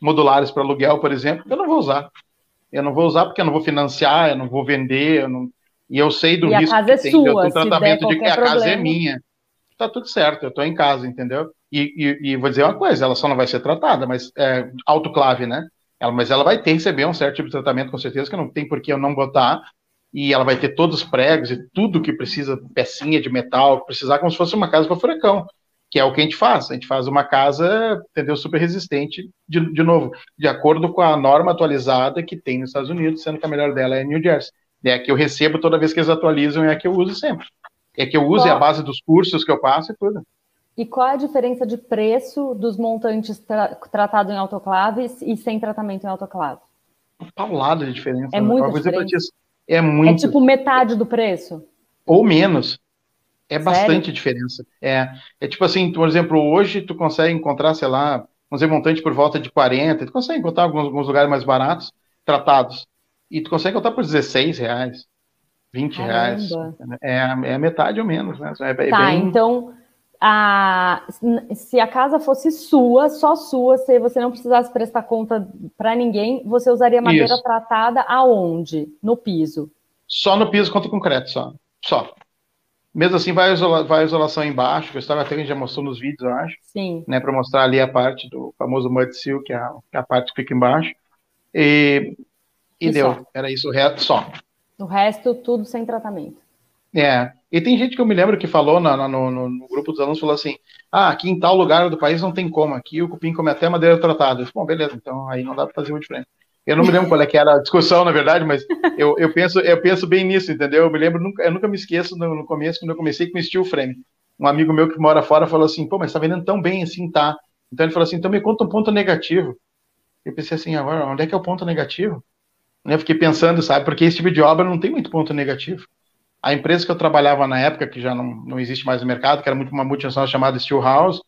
modulares para aluguel, por exemplo, eu não vou usar. Eu não vou usar porque eu não vou financiar, eu não vou vender, e eu sei do risco que tem. Eu tenho tratamento de que a casa é minha. Tá tudo certo, eu estou em casa, entendeu? E vou dizer uma coisa, ela só não vai ser tratada, mas autoclave, né? Mas ela vai ter que receber um certo tipo de tratamento, com certeza, que não tem por que eu não botar. E ela vai ter todos os pregos e tudo que precisa, pecinha de metal, precisar, como se fosse uma casa para furacão, que é o que a gente faz. A gente faz uma casa, entendeu, super resistente, de novo, de acordo com a norma atualizada que tem nos Estados Unidos, sendo que a melhor dela é New Jersey. É a que eu recebo toda vez que eles atualizam, é a que eu uso sempre. É a que eu uso, é a base dos cursos que eu passo e tudo. E qual é a diferença de preço dos montantes tratados em autoclave e sem tratamento em autoclave? Paulada de diferença. É muito diferente. É muito. É tipo metade do preço? Ou menos. É bastante diferença. É tipo assim, por exemplo, hoje tu consegue encontrar, sei lá, vamos dizer, montante por volta de 40, tu consegue encontrar alguns lugares mais baratos, tratados, e tu consegue encontrar por R$16, R$20. É a metade ou menos, né? Então, se a casa fosse sua, só sua, se você não precisasse prestar conta para ninguém, você usaria madeira tratada aonde? No piso? Só no piso contra concreto, só. Mesmo assim, vai isolação embaixo, que até a gente já mostrou nos vídeos, eu acho. Sim. Né, para mostrar ali a parte do famoso mud seal, que é a parte que fica embaixo. E deu. Só. Era isso, o resto só. O resto, tudo sem tratamento. E tem gente que eu me lembro que falou no grupo dos alunos, falou assim, aqui em tal lugar do país não tem como, aqui o cupim come até madeira tratada. Eu falei, bom, beleza, então aí não dá para fazer muito diferente. Eu não me lembro qual é que era a discussão, na verdade, mas eu penso bem nisso, entendeu? Eu nunca me esqueço no começo, quando eu comecei com o Steel Frame. Um amigo meu que mora fora falou assim, pô, mas tá vendendo tão bem assim, tá? Então ele falou assim, então me conta um ponto negativo. Eu pensei assim, agora, onde é que é o ponto negativo? Eu fiquei pensando, sabe, porque esse tipo de obra não tem muito ponto negativo. A empresa que eu trabalhava na época, que já não existe mais no mercado, que era uma multinacional chamada Steel House,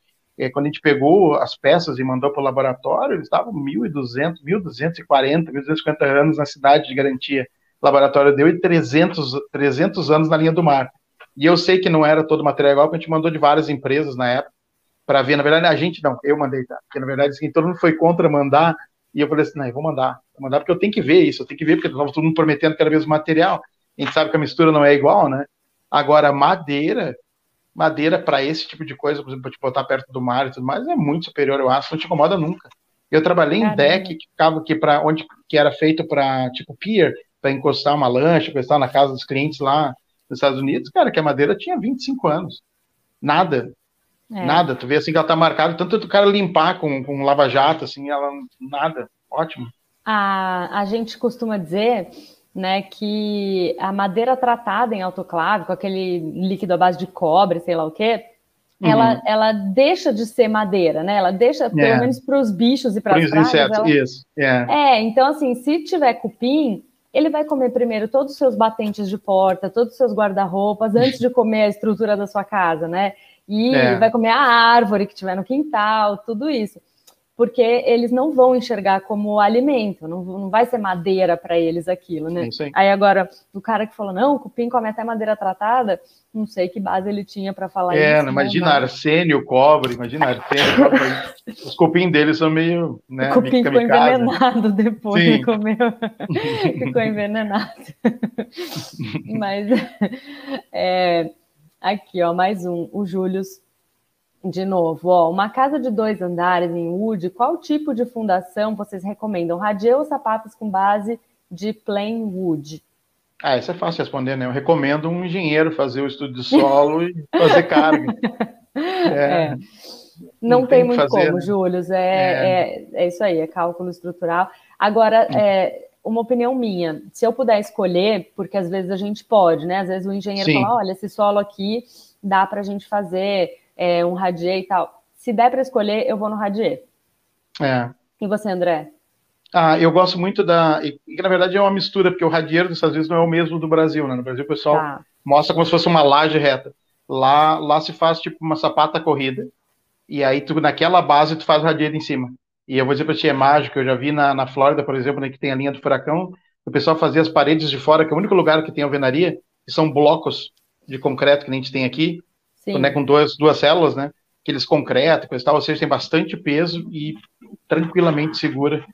quando a gente pegou as peças e mandou para o laboratório, eles estavam 1.200, 1.240, 1.250 anos na cidade de garantia. O laboratório deu e 300 anos na linha do mar. E eu sei que não era todo material igual, porque a gente mandou de várias empresas na época para ver. Na verdade, eu mandei, tá? Porque na verdade, assim, todo mundo foi contra mandar, e eu falei assim, não, eu vou mandar porque eu tenho que ver isso, porque estava todo mundo prometendo que era o mesmo material. A gente sabe que a mistura não é igual, né? Agora, madeira, madeira para esse tipo de coisa, por exemplo, para te botar perto do mar e tudo mais, é muito superior ao aço, não te incomoda nunca. Eu trabalhei em deck que ficava aqui para onde que era feito para tipo pier, para encostar uma lancha, encostar na casa dos clientes lá nos Estados Unidos, cara, que a madeira tinha 25 anos. Nada. É. Nada. Tu vê assim que ela tá marcada, tanto do cara limpar com lava-jato, assim, ela nada. Ótimo. A gente costuma dizer, né, que a madeira tratada em autoclave, com aquele líquido à base de cobre, sei lá o quê, ela deixa de ser madeira, né? Ela deixa, pelo menos para os bichos e para os insetos, ela... isso. Então, assim, se tiver cupim, ele vai comer primeiro todos os seus batentes de porta, todos os seus guarda-roupas, antes de comer a estrutura da sua casa, né? E ele vai comer a árvore que tiver no quintal, tudo isso. Porque eles não vão enxergar como alimento, não vai ser madeira para eles aquilo, né? Aí agora, o cara que falou, não, o cupim come até madeira tratada, não sei que base ele tinha para falar isso. Imagina arsênio, cobre, imagina arsênio, cobre. Os cupim deles são meio, né? O cupim ficou envenenado depois, ele comeu, ficou envenenado. Mas, aqui, ó, mais um, o Júlio. De novo, ó, uma casa de 2 andares em wood, qual tipo de fundação vocês recomendam? Radier ou sapatas com base de plain wood? Ah, isso é fácil de responder, né? Eu recomendo um engenheiro fazer o estudo de solo e fazer carga. Não tem muito fazer, como, né? Júlio, é isso aí, é cálculo estrutural. Agora, uma opinião minha, se eu puder escolher, porque às vezes a gente pode, né? Às vezes o engenheiro fala, olha, esse solo aqui dá para a gente fazer... um radier e tal. Se der para escolher, eu vou no radier. E você, André? Eu gosto muito da... E, na verdade, é uma mistura, porque o radier dos Estados Unidos não é o mesmo do Brasil, né? No Brasil, o pessoal mostra como se fosse uma laje reta. Lá se faz, tipo, uma sapata corrida. E aí, naquela base, tu faz o radier em cima. E eu vou dizer para ti, é mágico. Eu já vi na Flórida, por exemplo, né, que tem a linha do furacão, o pessoal fazia as paredes de fora, que é o único lugar que tem alvenaria, que são blocos de concreto que nem a gente tem aqui, né, com duas células, né? Aqueles concretos, coisa e tal, ou seja, tem bastante peso e tranquilamente segura.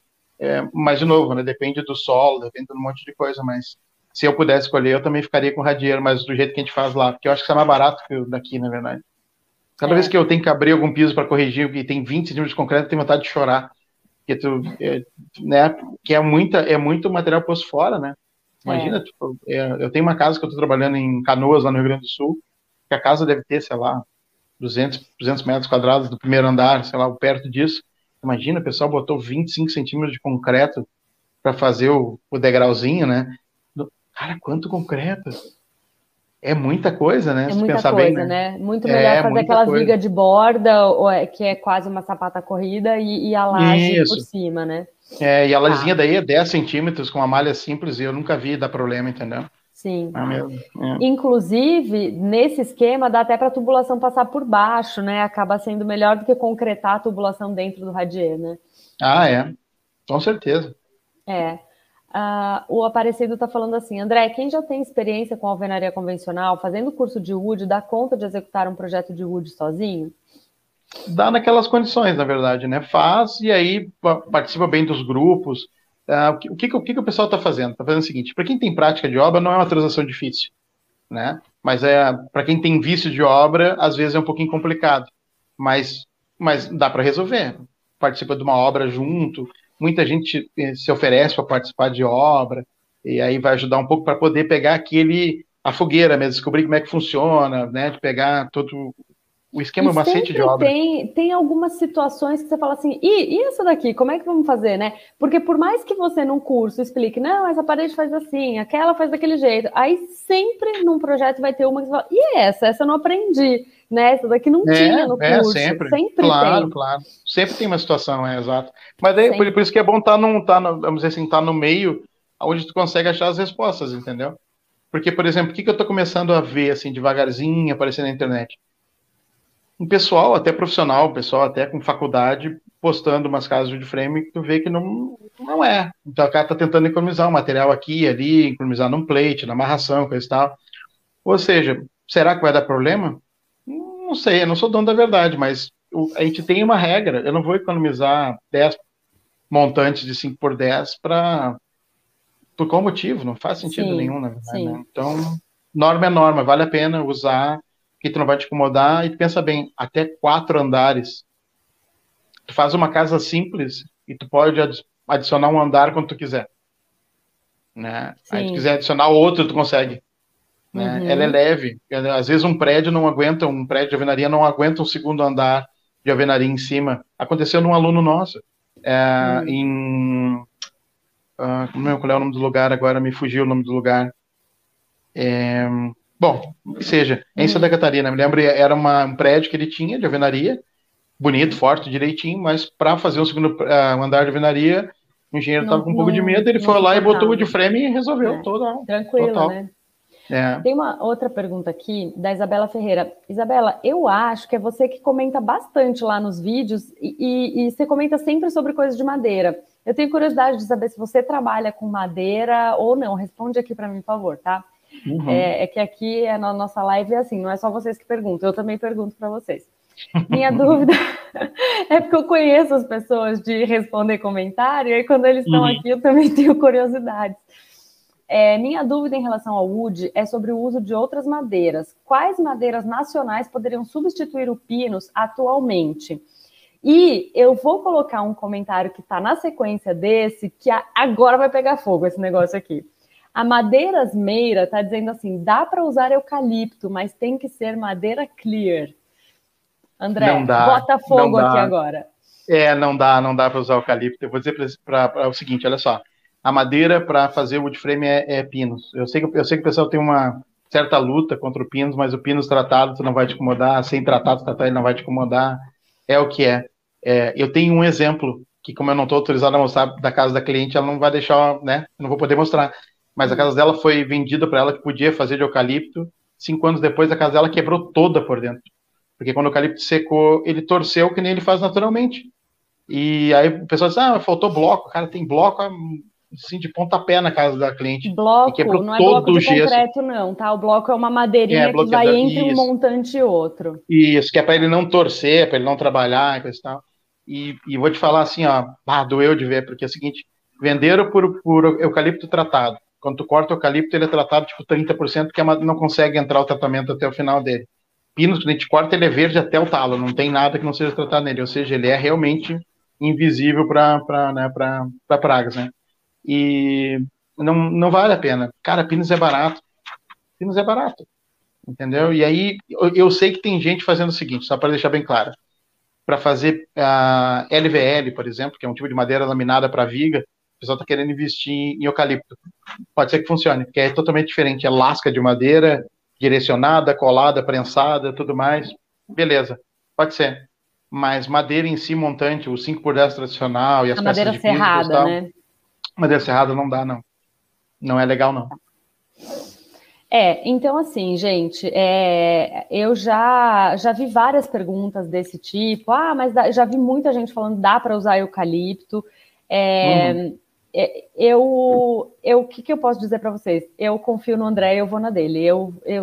Mas, de novo, né, depende do solo, depende de um monte de coisa, mas se eu pudesse escolher, eu também ficaria com radier, mas do jeito que a gente faz lá, porque eu acho que isso é mais barato que o daqui, na verdade. Cada vez que eu tenho que abrir algum piso para corrigir, que tem 20 centímetros de concreto, eu tenho vontade de chorar, porque é muito material posto fora, né? Imagina, eu tenho uma casa que eu estou trabalhando em Canoas, lá no Rio Grande do Sul, que a casa deve ter, sei lá, 200 metros quadrados do primeiro andar, sei lá, perto disso. Imagina, o pessoal botou 25 centímetros de concreto para fazer o degrauzinho, né? Cara, quanto concreto! É muita coisa, né? É muita coisa, né? Muito melhor fazer aquela viga de borda, que é quase uma sapata corrida, e a laje por cima, né? E a lajezinha daí é 10 centímetros com uma malha simples, e eu nunca vi dar problema, entendeu? Sim. Inclusive, nesse esquema, dá até para a tubulação passar por baixo, né? Acaba sendo melhor do que concretar a tubulação dentro do radier, né? Com certeza. O Aparecido está falando assim, André, quem já tem experiência com alvenaria convencional, fazendo curso de wood, dá conta de executar um projeto de wood sozinho? Dá naquelas condições, na verdade, né? Faz e aí participa bem dos grupos. O que o pessoal está fazendo? Está fazendo o seguinte, para quem tem prática de obra, não é uma transação difícil, né? Mas para quem tem vício de obra, às vezes é um pouquinho complicado, mas dá para resolver. Participa de uma obra junto, muita gente se oferece para participar de obra, e aí vai ajudar um pouco para poder pegar a fogueira mesmo, descobrir como é que funciona, né? De pegar todo... O esquema é um macete de obra. Tem algumas situações que você fala assim, e essa daqui, como é que vamos fazer, né? Porque por mais que você num curso explique, não, essa parede faz assim, aquela faz daquele jeito, aí sempre num projeto vai ter uma que você fala, e essa eu não aprendi, né? Essa daqui não tinha no curso. Sempre claro, tem. Claro. Sempre tem uma situação, exato. Mas aí, por isso que é bom estar no meio, onde tu consegue achar as respostas, entendeu? Porque, por exemplo, o que eu estou começando a ver, assim, devagarzinho, aparecendo na internet? Um pessoal até profissional, pessoal até com faculdade, postando umas casas de frame que tu vê que não é. Então o cara tá tentando economizar um material aqui e ali, economizar num plate, na amarração, coisa e tal. Ou seja, será que vai dar problema? Não sei, eu não sou dono da verdade, mas a gente tem uma regra. Eu não vou economizar 10 montantes de 5x10 por qual motivo? Não faz sentido nenhum, na verdade. Né? Então, norma é norma, vale a pena usar que tu não vai te incomodar, e tu pensa bem, até 4 andares. Tu faz uma casa simples e tu pode adicionar um andar quando tu quiser. Né? Aí se tu quiser adicionar outro, tu consegue. Né? Uhum. Ela é leve. Às vezes um prédio não aguenta, um prédio de alvenaria não aguenta um segundo andar de alvenaria em cima. Aconteceu num aluno nosso. Qual é o nome do lugar agora? Me fugiu o nome do lugar. Bom, que seja. Em Santa Catarina, me lembro, era um prédio que ele tinha de alvenaria. Bonito, forte, direitinho, mas para fazer um segundo andar de alvenaria, o engenheiro estava com um pouco de medo, ele foi lá e botou o Woodframe e resolveu. Toda, tranquilo, total. Né? É. Tem uma outra pergunta aqui, da Isabela Ferreira. Isabela, eu acho que é você que comenta bastante lá nos vídeos e você comenta sempre sobre coisas de madeira. Eu tenho curiosidade de saber se você trabalha com madeira ou não. Responde aqui para mim, por favor, tá? Uhum. É que aqui, na nossa live, é assim, não é só vocês que perguntam, eu também pergunto para vocês. Minha dúvida é porque eu conheço as pessoas de responder comentário, e aí quando eles estão aqui eu também tenho curiosidades. Minha dúvida em relação ao wood é sobre o uso de outras madeiras. Quais madeiras nacionais poderiam substituir o pinus atualmente? E eu vou colocar um comentário que está na sequência desse, que agora vai pegar fogo esse negócio aqui. A Madeiras Meira está dizendo assim, dá para usar eucalipto, mas tem que ser madeira clear. André, bota fogo aqui agora. Não dá para usar eucalipto. Eu vou dizer para o seguinte, olha só. A madeira para fazer o woodframe é pinus. Eu sei que o pessoal tem uma certa luta contra o pinus, mas o pinus tratado tu não vai te incomodar, sem tratado, ele não vai te incomodar. É o que é. Eu tenho um exemplo, que como eu não estou autorizado a mostrar da casa da cliente, ela não vai deixar, né? Não vou poder mostrar. Mas a casa dela foi vendida para ela que podia fazer de eucalipto. 5 anos depois, a casa dela quebrou toda por dentro. Porque quando o eucalipto secou, ele torceu, que nem ele faz naturalmente. E aí o pessoal diz, faltou bloco. Cara, tem bloco assim, de pontapé na casa da cliente. Bloco, não é bloco de concreto não, tá? O bloco é uma madeirinha que vai entre um montante e outro. Isso, que é para ele não torcer, para ele não trabalhar e coisa e tal. E vou te falar assim, doeu de ver, porque é o seguinte, venderam por eucalipto tratado. Quando tu corta o eucalipto, ele é tratado tipo 30%, que não consegue entrar o tratamento até o final dele. Pinus, quando a gente corta, ele é verde até o talo, não tem nada que não seja tratado nele, ou seja, ele é realmente invisível para pragas, né? E não vale a pena. Cara, pinus é barato, entendeu? E aí, eu sei que tem gente fazendo o seguinte, só para deixar bem claro, para fazer LVL, por exemplo, que é um tipo de madeira laminada para viga, o pessoal está querendo investir em eucalipto. Pode ser que funcione, porque é totalmente diferente, é lasca de madeira, direcionada, colada, prensada, tudo mais, beleza, pode ser, mas madeira em si montante, o 5x10 tradicional e as peças de pinus, né? Madeira serrada não dá, não é legal, não. Então assim, gente, eu já vi várias perguntas desse tipo, mas já vi muita gente falando, dá para usar eucalipto, o que eu posso dizer para vocês? Eu confio no André e eu vou na dele.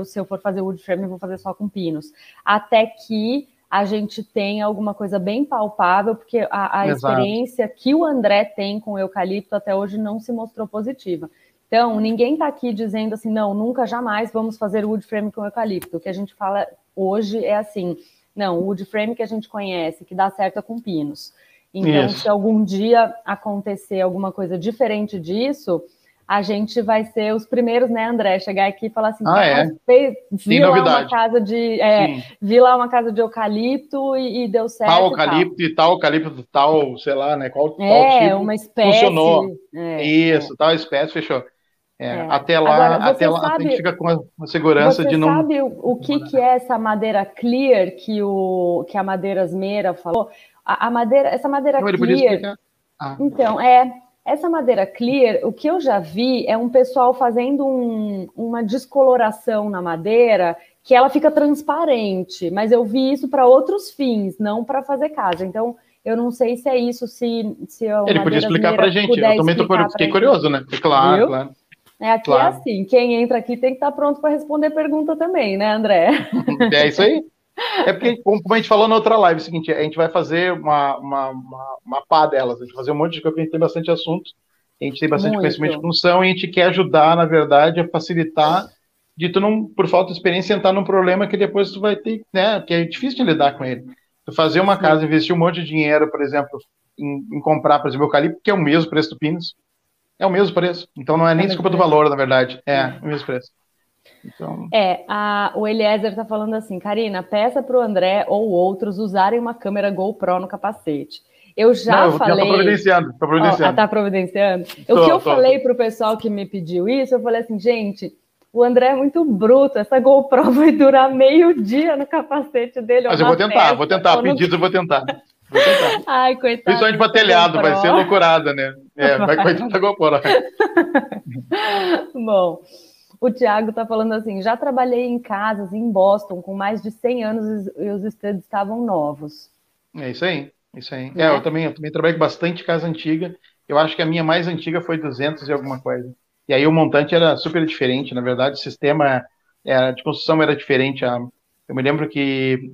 Se eu for fazer woodframe, eu vou fazer só com pinos. Até que a gente tenha alguma coisa bem palpável, porque a experiência que o André tem com o eucalipto até hoje não se mostrou positiva. Então, ninguém está aqui dizendo assim, não, nunca, jamais vamos fazer woodframe com eucalipto. O que a gente fala hoje é assim, não, o woodframe que a gente conhece, que dá certo é com pinos. Então, isso. Se algum dia acontecer alguma coisa diferente disso, a gente vai ser os primeiros, né, André? Chegar aqui e falar assim, vi lá uma casa de eucalipto e deu certo. Tal eucalipto e tal eucalipto, tal, sei lá, né? Qual tipo, uma espécie. Funcionou. Tal espécie, fechou. Até lá, agora, a gente fica com uma segurança de não... Você sabe o que é essa madeira clear que a Madeiras Meira falou? Essa madeira clear... Então, essa madeira clear, o que eu já vi é um pessoal fazendo uma descoloração na madeira que ela fica transparente, mas eu vi isso para outros fins, não para fazer casa. Então, eu não sei se é isso, se a Ele podia explicar para a gente, eu também fiquei curioso, né? Claro, viu? Claro. Aqui claro. É assim, quem entra aqui tem que estar pronto para responder pergunta também, né, André? É isso aí. É porque, como a gente falou na outra live, é o seguinte, a gente vai fazer uma pá delas, a gente vai fazer um monte de coisa, porque a gente tem bastante assunto, a gente tem bastante conhecimento de função e a gente quer ajudar, na verdade, a facilitar de tu não, por falta de experiência, entrar num problema que depois tu vai ter, né, que é difícil de lidar com ele. Tu fazer uma casa, investir um monte de dinheiro, por exemplo, em comprar, por exemplo, eucalipto, que é o mesmo preço do pinus, é o mesmo preço. Então não é nem desculpa do valor, na verdade, é o mesmo preço. Então... o Eliezer tá falando assim, Karina, peça pro André ou outros usarem uma câmera GoPro no capacete. Eu já falei... Não, eu tô providenciando, Oh, tá providenciando? Falei pro pessoal que me pediu isso, eu falei assim, gente, o André é muito bruto, essa GoPro vai durar meio dia no capacete dele. Mas eu vou tentar, pedido eu vou tentar. Ai, coitado. Principalmente para telhado, vai ser loucurada, né? Vai coitado da GoPro. Bom... O Thiago está falando assim, já trabalhei em casas em Boston com mais de 100 anos e os estudos estavam novos. É isso aí, isso aí. É. Eu também trabalhei com bastante casa antiga. Eu acho que a minha mais antiga foi 200 e alguma coisa. E aí o montante era super diferente, na verdade, o sistema de construção era diferente. Eu me lembro que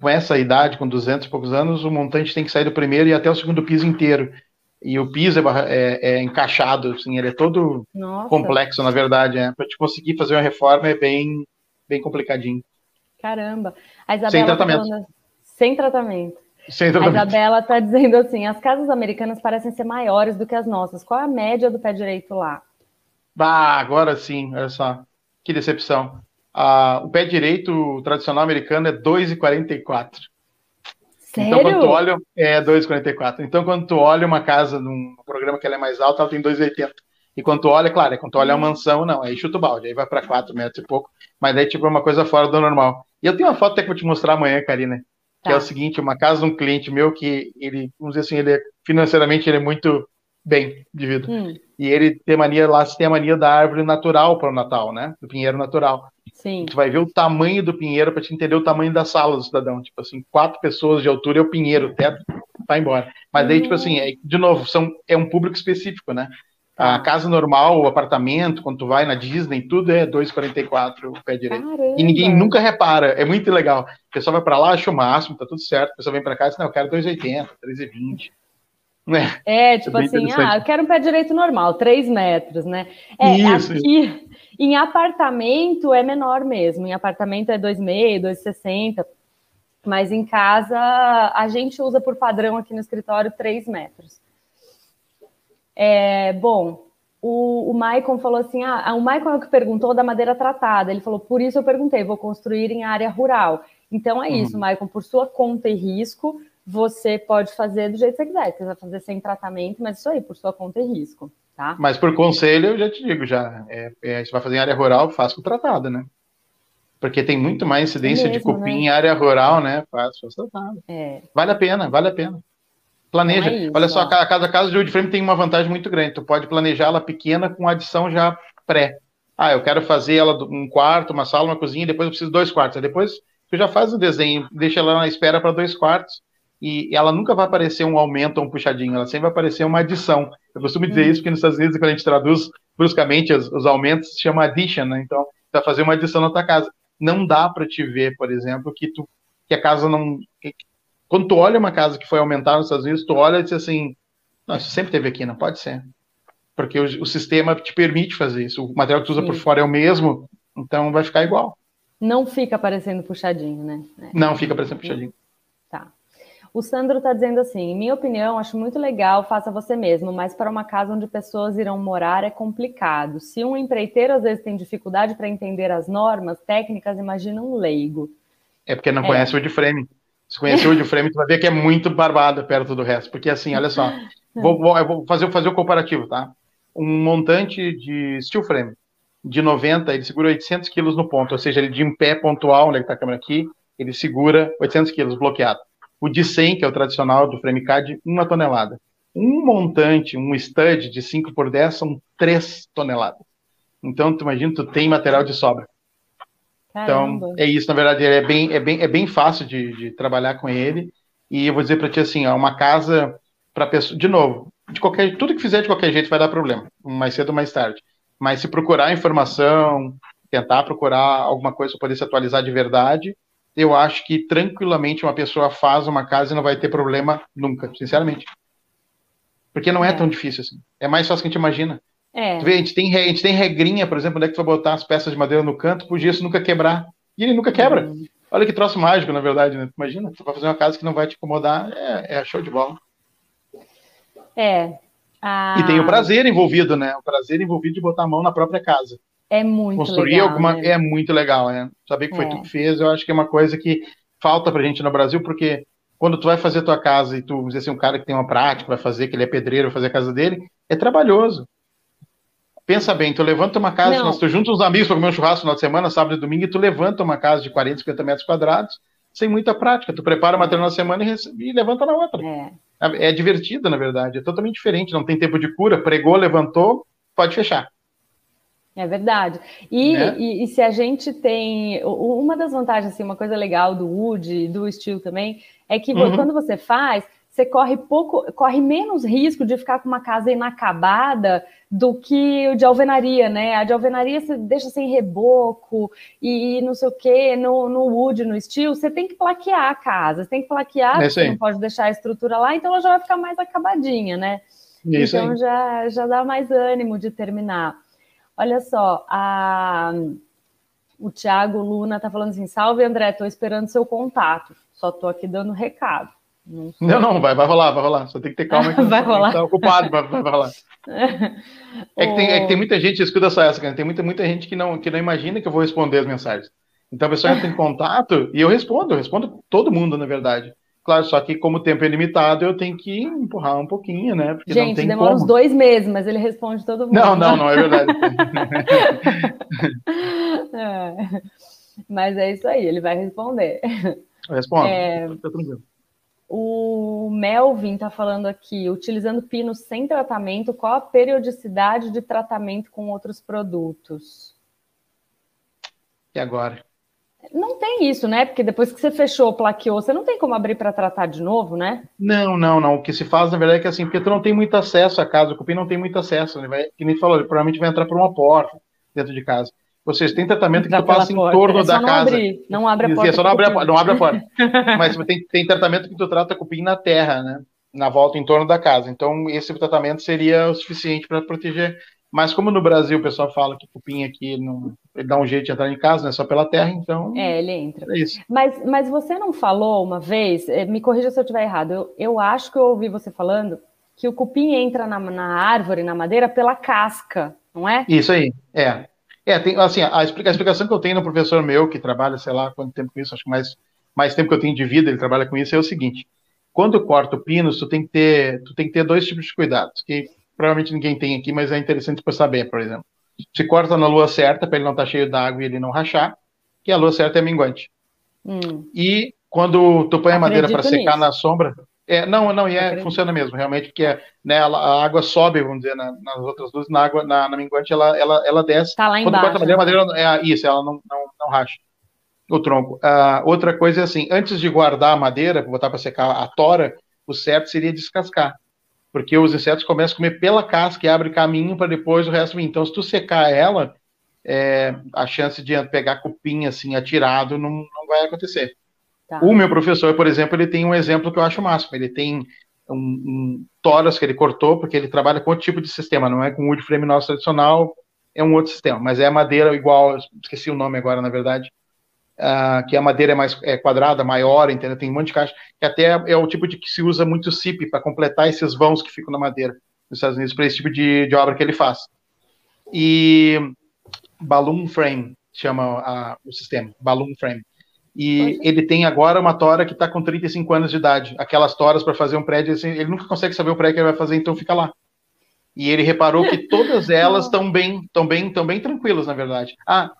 com essa idade, com 200 e poucos anos, o montante tem que sair do primeiro e até o segundo piso inteiro. E o piso é encaixado, assim, ele é todo complexo, na verdade. Para te conseguir fazer uma reforma é bem, bem complicadinho. Caramba. A Isabela sem tratamento. A Isabela está dizendo assim, as casas americanas parecem ser maiores do que as nossas. Qual é a média do pé direito lá? Bah, agora sim, olha só. Que decepção. O pé direito tradicional americano é 2,44. Sério? Então, quando tu olha, é 2,44. Então, quando tu olha uma casa num programa que ela é mais alta, ela tem 2,80. E quando tu olha, claro, quando tu olha a mansão, não, aí chuta o balde, aí vai para 4 metros e pouco. Mas daí, tipo, é uma coisa fora do normal. E eu tenho uma foto até que eu vou te mostrar amanhã, Karina, que é o seguinte, uma casa de um cliente meu que ele, vamos dizer assim, financeiramente, ele é muito bem de vida. E ele tem mania, lá se tem a mania da árvore natural para o Natal, né? Do pinheiro natural. Sim. Tu vai ver o tamanho do pinheiro para te entender o tamanho da sala do cidadão. Tipo assim, 4 pessoas de altura é o pinheiro, o teto tá embora. Mas daí, tipo assim, de novo, é um público específico, né? A casa normal, o apartamento, quando tu vai na Disney, tudo é 2,44 o pé direito. Caramba. E ninguém nunca repara, é muito legal. O pessoal vai para lá, acha o máximo, tá tudo certo. O pessoal vem para cá e diz, não, eu quero 2,80, 3,20. Né? Tipo assim, eu quero um pé direito normal, 3 metros, né? Isso, aqui... Isso. Em apartamento é menor mesmo, em apartamento é 2,5, 2,60, mas em casa a gente usa por padrão aqui no escritório 3 metros. Bom, o Maicon falou assim, o Maicon é o que perguntou da madeira tratada, ele falou, por isso eu perguntei, vou construir em área rural. Então é isso, Maicon, por sua conta e risco, você pode fazer do jeito que você quiser, você vai fazer sem tratamento, mas isso aí, por sua conta e risco. Tá. Mas por conselho, eu já te digo, você vai fazer em área rural, faz com tratado, né? Porque tem muito mais incidência de cupim em área rural, né? Faz tratado. Vale a pena, vale a pena. Planeja. Olha só, a casa de Woodframe tem uma vantagem muito grande. Tu pode planejar ela pequena com adição já pré. Eu quero fazer ela um quarto, uma sala, uma cozinha, depois eu preciso de 2 quartos. Aí depois tu já faz o desenho, deixa ela na espera para 2 quartos. E ela nunca vai aparecer um aumento ou um puxadinho, ela sempre vai aparecer uma adição. Eu costumo dizer isso porque nos Estados Unidos, quando a gente traduz bruscamente os aumentos, se chama addition, né? Então, tu vai fazer uma adição na tua casa. Não dá para te ver, por exemplo, que a casa não... Quando tu olha uma casa que foi aumentada nos Estados Unidos, tu olha e diz assim, nossa, sempre teve aqui, não pode ser. Porque o sistema te permite fazer isso, o material que tu usa por fora é o mesmo, então vai ficar igual. Não fica aparecendo puxadinho, né? Não fica aparecendo puxadinho. O Sandro está dizendo assim, em minha opinião, acho muito legal, faça você mesmo, mas para uma casa onde pessoas irão morar é complicado. Se um empreiteiro às vezes tem dificuldade para entender as normas técnicas, imagina um leigo. É porque não conhece o Woodframe. Se conhecer o Woodframe, tu vai ver que é muito barbado perto do resto. Porque assim, olha só, eu vou fazer o comparativo, tá? Um montante de Steel Frame de 90, ele segura 800 quilos no ponto, ou seja, ele de em pé pontual, onde está a câmera aqui, ele segura 800 quilos bloqueado. O de 100, que é o tradicional do FrameCAD, 1 tonelada. Um montante, um stud de 5x10 são 3 toneladas. Então, tu imagina, tu tem material de sobra. Caramba. Então, é isso, na verdade, é bem fácil de trabalhar com ele. E eu vou dizer para ti assim, uma casa para pessoa, de novo, tudo que fizer de qualquer jeito vai dar problema, mais cedo ou mais tarde. Mas se procurar informação, tentar procurar alguma coisa para poder se atualizar de verdade, eu acho que tranquilamente uma pessoa faz uma casa e não vai ter problema nunca, sinceramente. Porque não é tão difícil assim. É mais fácil que a gente imagina. É. Tu vê, a gente tem regrinha, por exemplo, onde é que tu vai botar as peças de madeira no canto pro gesso nunca quebrar. E ele nunca quebra. Olha que troço mágico, na verdade, né? Imagina, tu vai fazer uma casa que não vai te incomodar, é show de bola. É. Ah. E tem o prazer envolvido, né? O prazer envolvido de botar a mão na própria casa. É muito construir legal. Alguma... Né? É muito legal, né? Saber que foi tu que fez, eu acho que é uma coisa que falta pra gente no Brasil, porque quando tu vai fazer tua casa e tu, vamos dizer assim, um cara que tem uma prática, vai fazer, que ele é pedreiro, vai fazer a casa dele, é trabalhoso. Pensa bem, tu levanta uma casa, tu junta uns amigos para comer um churrasco no final de semana, sábado e domingo, e tu levanta uma casa de 40, 50 metros quadrados, sem muita prática. Tu prepara o material na semana e levanta na outra. É divertido, na verdade. É totalmente diferente, não tem tempo de cura. Pregou, levantou, pode fechar. É verdade. E se a gente tem... Uma das vantagens, assim, uma coisa legal do wood, do steel também, é que quando você faz... Você corre menos risco de ficar com uma casa inacabada do que o de alvenaria, né? A de alvenaria você deixa sem reboco e não sei o quê. No wood, no steel, você tem que plaquear a casa. Você tem que plaquear, você não pode deixar a estrutura lá, então ela já vai ficar mais acabadinha, né? Isso então já dá mais ânimo de terminar. Olha só, o Thiago Luna tá falando assim, salve André, tô esperando seu contato. Só tô aqui dando recado. Não, vai rolar. Só tem que ter calma que vai rolar. Tá ocupado, vai rolar. É que tem muita gente, escuta só essa, cara. Tem muita gente que não imagina que eu vou responder as mensagens. Então a pessoa entra em contato e eu respondo todo mundo, na verdade. Claro, só que como o tempo é limitado, eu tenho que empurrar um pouquinho, né? Porque gente, não tem demora como. Uns 2 meses, mas ele responde todo mundo. Não, é verdade. Mas é isso aí, ele vai responder. Eu respondo, fica tranquilo. O Melvin está falando aqui, utilizando pinos sem tratamento, qual a periodicidade de tratamento com outros produtos? E agora? Não tem isso, né? Porque depois que você fechou, plaqueou, você não tem como abrir para tratar de novo, né? Não. O que se faz, na verdade, é que assim, porque tu não tem muito acesso à casa, o cupim não tem muito acesso, né? Que nem falou, ele provavelmente vai entrar por uma porta dentro de casa. Ou seja, tem tratamento que tu passa em torno da casa. Não abre a porta. Não abre a porta. Mas tem tratamento que tu trata cupim na terra, né? Na volta, em torno da casa. Então, esse tratamento seria o suficiente para proteger. Mas como no Brasil o pessoal fala que cupim aqui não, ele dá um jeito de entrar em casa, né? Só pela terra, então... ele entra. É isso. Mas você não falou uma vez... Me corrija se eu estiver errado. Eu acho que eu ouvi você falando que o cupim entra na árvore, na madeira, pela casca, não é? Isso aí, tem, assim, a explicação que eu tenho no professor meu, que trabalha, sei lá, quanto tempo com isso, acho que mais tempo que eu tenho de vida, ele trabalha com isso, é o seguinte, quando corta o pino, tu tem que ter 2 tipos de cuidados, que provavelmente ninguém tem aqui, mas é interessante para saber, por exemplo. Se corta na lua certa, para ele não estar cheio d'água e ele não rachar, que a lua certa é minguante. E quando tu põe a madeira para secar na sombra... funciona mesmo, realmente, porque a água sobe, vamos dizer, nas outras luzes, na água, na minguante, ela desce. Tá lá embaixo. Quando corta a madeira ela não racha o tronco. Outra coisa é assim, antes de guardar a madeira, botar para secar a tora, o certo seria descascar, porque os insetos começam a comer pela casca e abre caminho para depois o resto vir. Então, se tu secar ela, a chance de pegar cupim, assim, atirado, não vai acontecer. Tá. O meu professor, por exemplo, ele tem um exemplo que eu acho máximo. Ele tem um toras que ele cortou, porque ele trabalha com outro tipo de sistema, não é com o Woodframe nosso tradicional, é um outro sistema, mas é a madeira igual, esqueci o nome agora, na verdade, que a madeira é mais quadrada, maior, entendeu? Tem um monte de caixa, que até é o tipo de que se usa muito CIP para completar esses vãos que ficam na madeira nos Estados Unidos, para esse tipo de obra que ele faz. E Balloon Frame, chama o sistema, Balloon Frame. E ele tem agora uma tora que está com 35 anos de idade. Aquelas toras para fazer um prédio, assim, ele nunca consegue saber o prédio que ele vai fazer, então fica lá. E ele reparou que todas elas estão tão bem tranquilas, na verdade.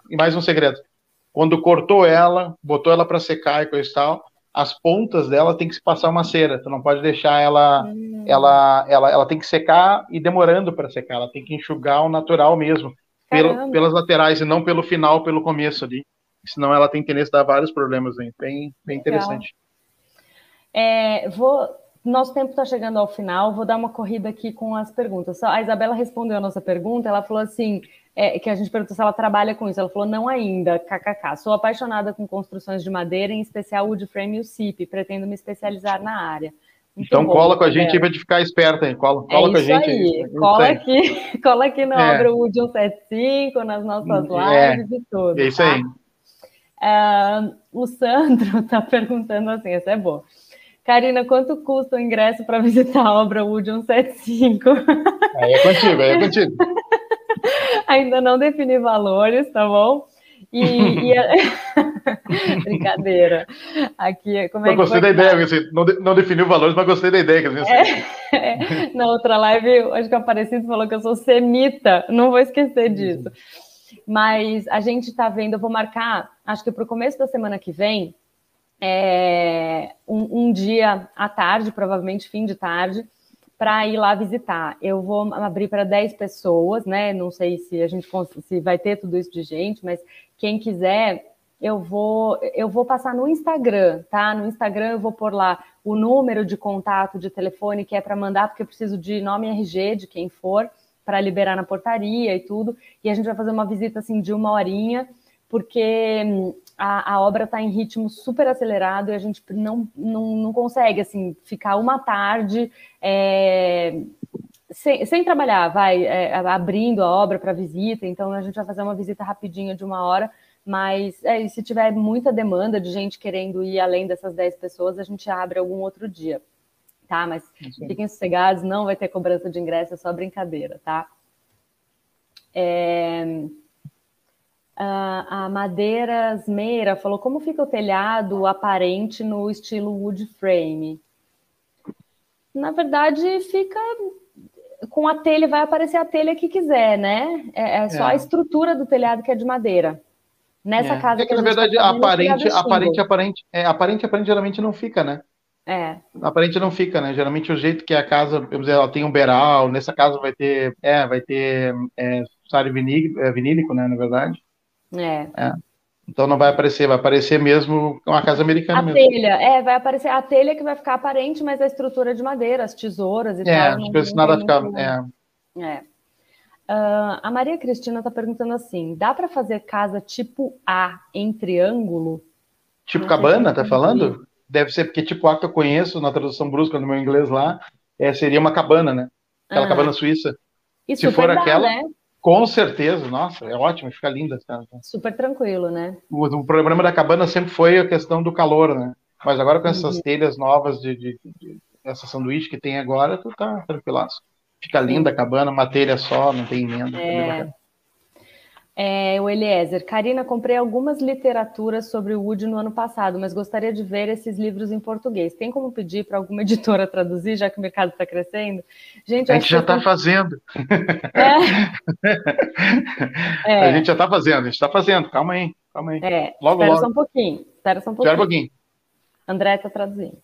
E mais um segredo. Quando cortou ela, botou ela para secar e coisa e tal, as pontas dela tem que se passar uma cera. Tu não pode deixar ela tem que secar e demorando para secar. Ela tem que enxugar ao natural mesmo, pelas laterais e não pelo final, pelo começo ali. Senão ela tem tendência a dar vários problemas, hein? Bem interessante. Nosso tempo está chegando ao final, vou dar uma corrida aqui com as perguntas. A Isabela respondeu a nossa pergunta, ela falou assim, que a gente perguntou se ela trabalha com isso, ela falou, não ainda, kkk, sou apaixonada com construções de madeira, em especial o woodframe e o CIP, pretendo me especializar na área. Então cola com a gente para te ficar esperta, hein? Cola com a gente. Aí. Cola aqui na obra Wood 175, nas nossas lives e tudo. É isso aí. O Sandro está perguntando assim, essa é boa. Karina, quanto custa o ingresso para visitar a obra Wood 175? Aí é contigo, Ainda não defini valores, tá bom? Brincadeira. Aqui, como é que gostei da ideia, não definiu valores, mas gostei da ideia. Na outra live, acho que o Aparecido falou que eu sou semita, não vou esquecer disso. Mas a gente está vendo, eu vou marcar, acho que para o começo da semana que vem, um dia à tarde, provavelmente fim de tarde, para ir lá visitar. Eu vou abrir para 10 pessoas, né? Não sei se a gente se vai ter tudo isso de gente, mas quem quiser, eu vou passar no Instagram, tá? No Instagram eu vou pôr lá o número de contato de telefone que é para mandar, porque eu preciso de nome e RG de quem for, para liberar na portaria e tudo. E a gente vai fazer uma visita assim de 1 horinha, porque a obra está em ritmo super acelerado e a gente não consegue assim, ficar uma tarde sem trabalhar, abrindo a obra para visita. Então, a gente vai fazer uma visita rapidinha de 1 hora, mas se tiver muita demanda de gente querendo ir além dessas 10 pessoas, a gente abre algum outro dia, tá? Mas fiquem sossegados, não vai ter cobrança de ingresso, é só brincadeira, tá? A Madeiras Meira falou, como fica o telhado aparente no estilo wood frame? Na verdade, fica com a telha, vai aparecer a telha que quiser, né? É só a estrutura do telhado que é de madeira. Nessa casa que a gente na verdade, tá aparente geralmente não fica, né? Aparente não fica, né? Geralmente o jeito que a casa, eu dizer, ela tem um beiral, nessa casa vai ter sari vinílico, né, na verdade. Então não vai aparecer mesmo uma casa americana mesmo. Vai aparecer a telha que vai ficar aparente, mas a estrutura de madeira, as tesouras e tal. A Maria Cristina está perguntando assim, dá para fazer casa tipo A em triângulo? Tipo cabana, tá falando? Deve ser, porque tipo A que eu conheço, na tradução brusca do meu inglês lá, seria uma cabana, né? Aquela cabana suíça. E se for aquela... Né? Com certeza, nossa, é ótimo, fica linda. Cara. Super tranquilo, né? O problema da cabana sempre foi a questão do calor, né? Mas agora com essas telhas novas, essa sanduíche que tem agora, tu tá tranquilaço. Fica linda a cabana, uma telha só, não tem emenda. O Eliezer, Karina, comprei algumas literaturas sobre o wood no ano passado, mas gostaria de ver esses livros em português. Tem como pedir para alguma editora traduzir, já que o mercado está crescendo? Gente, a gente já está fazendo. A gente já está fazendo, calma aí. Logo. Espera só um pouquinho. André está traduzindo,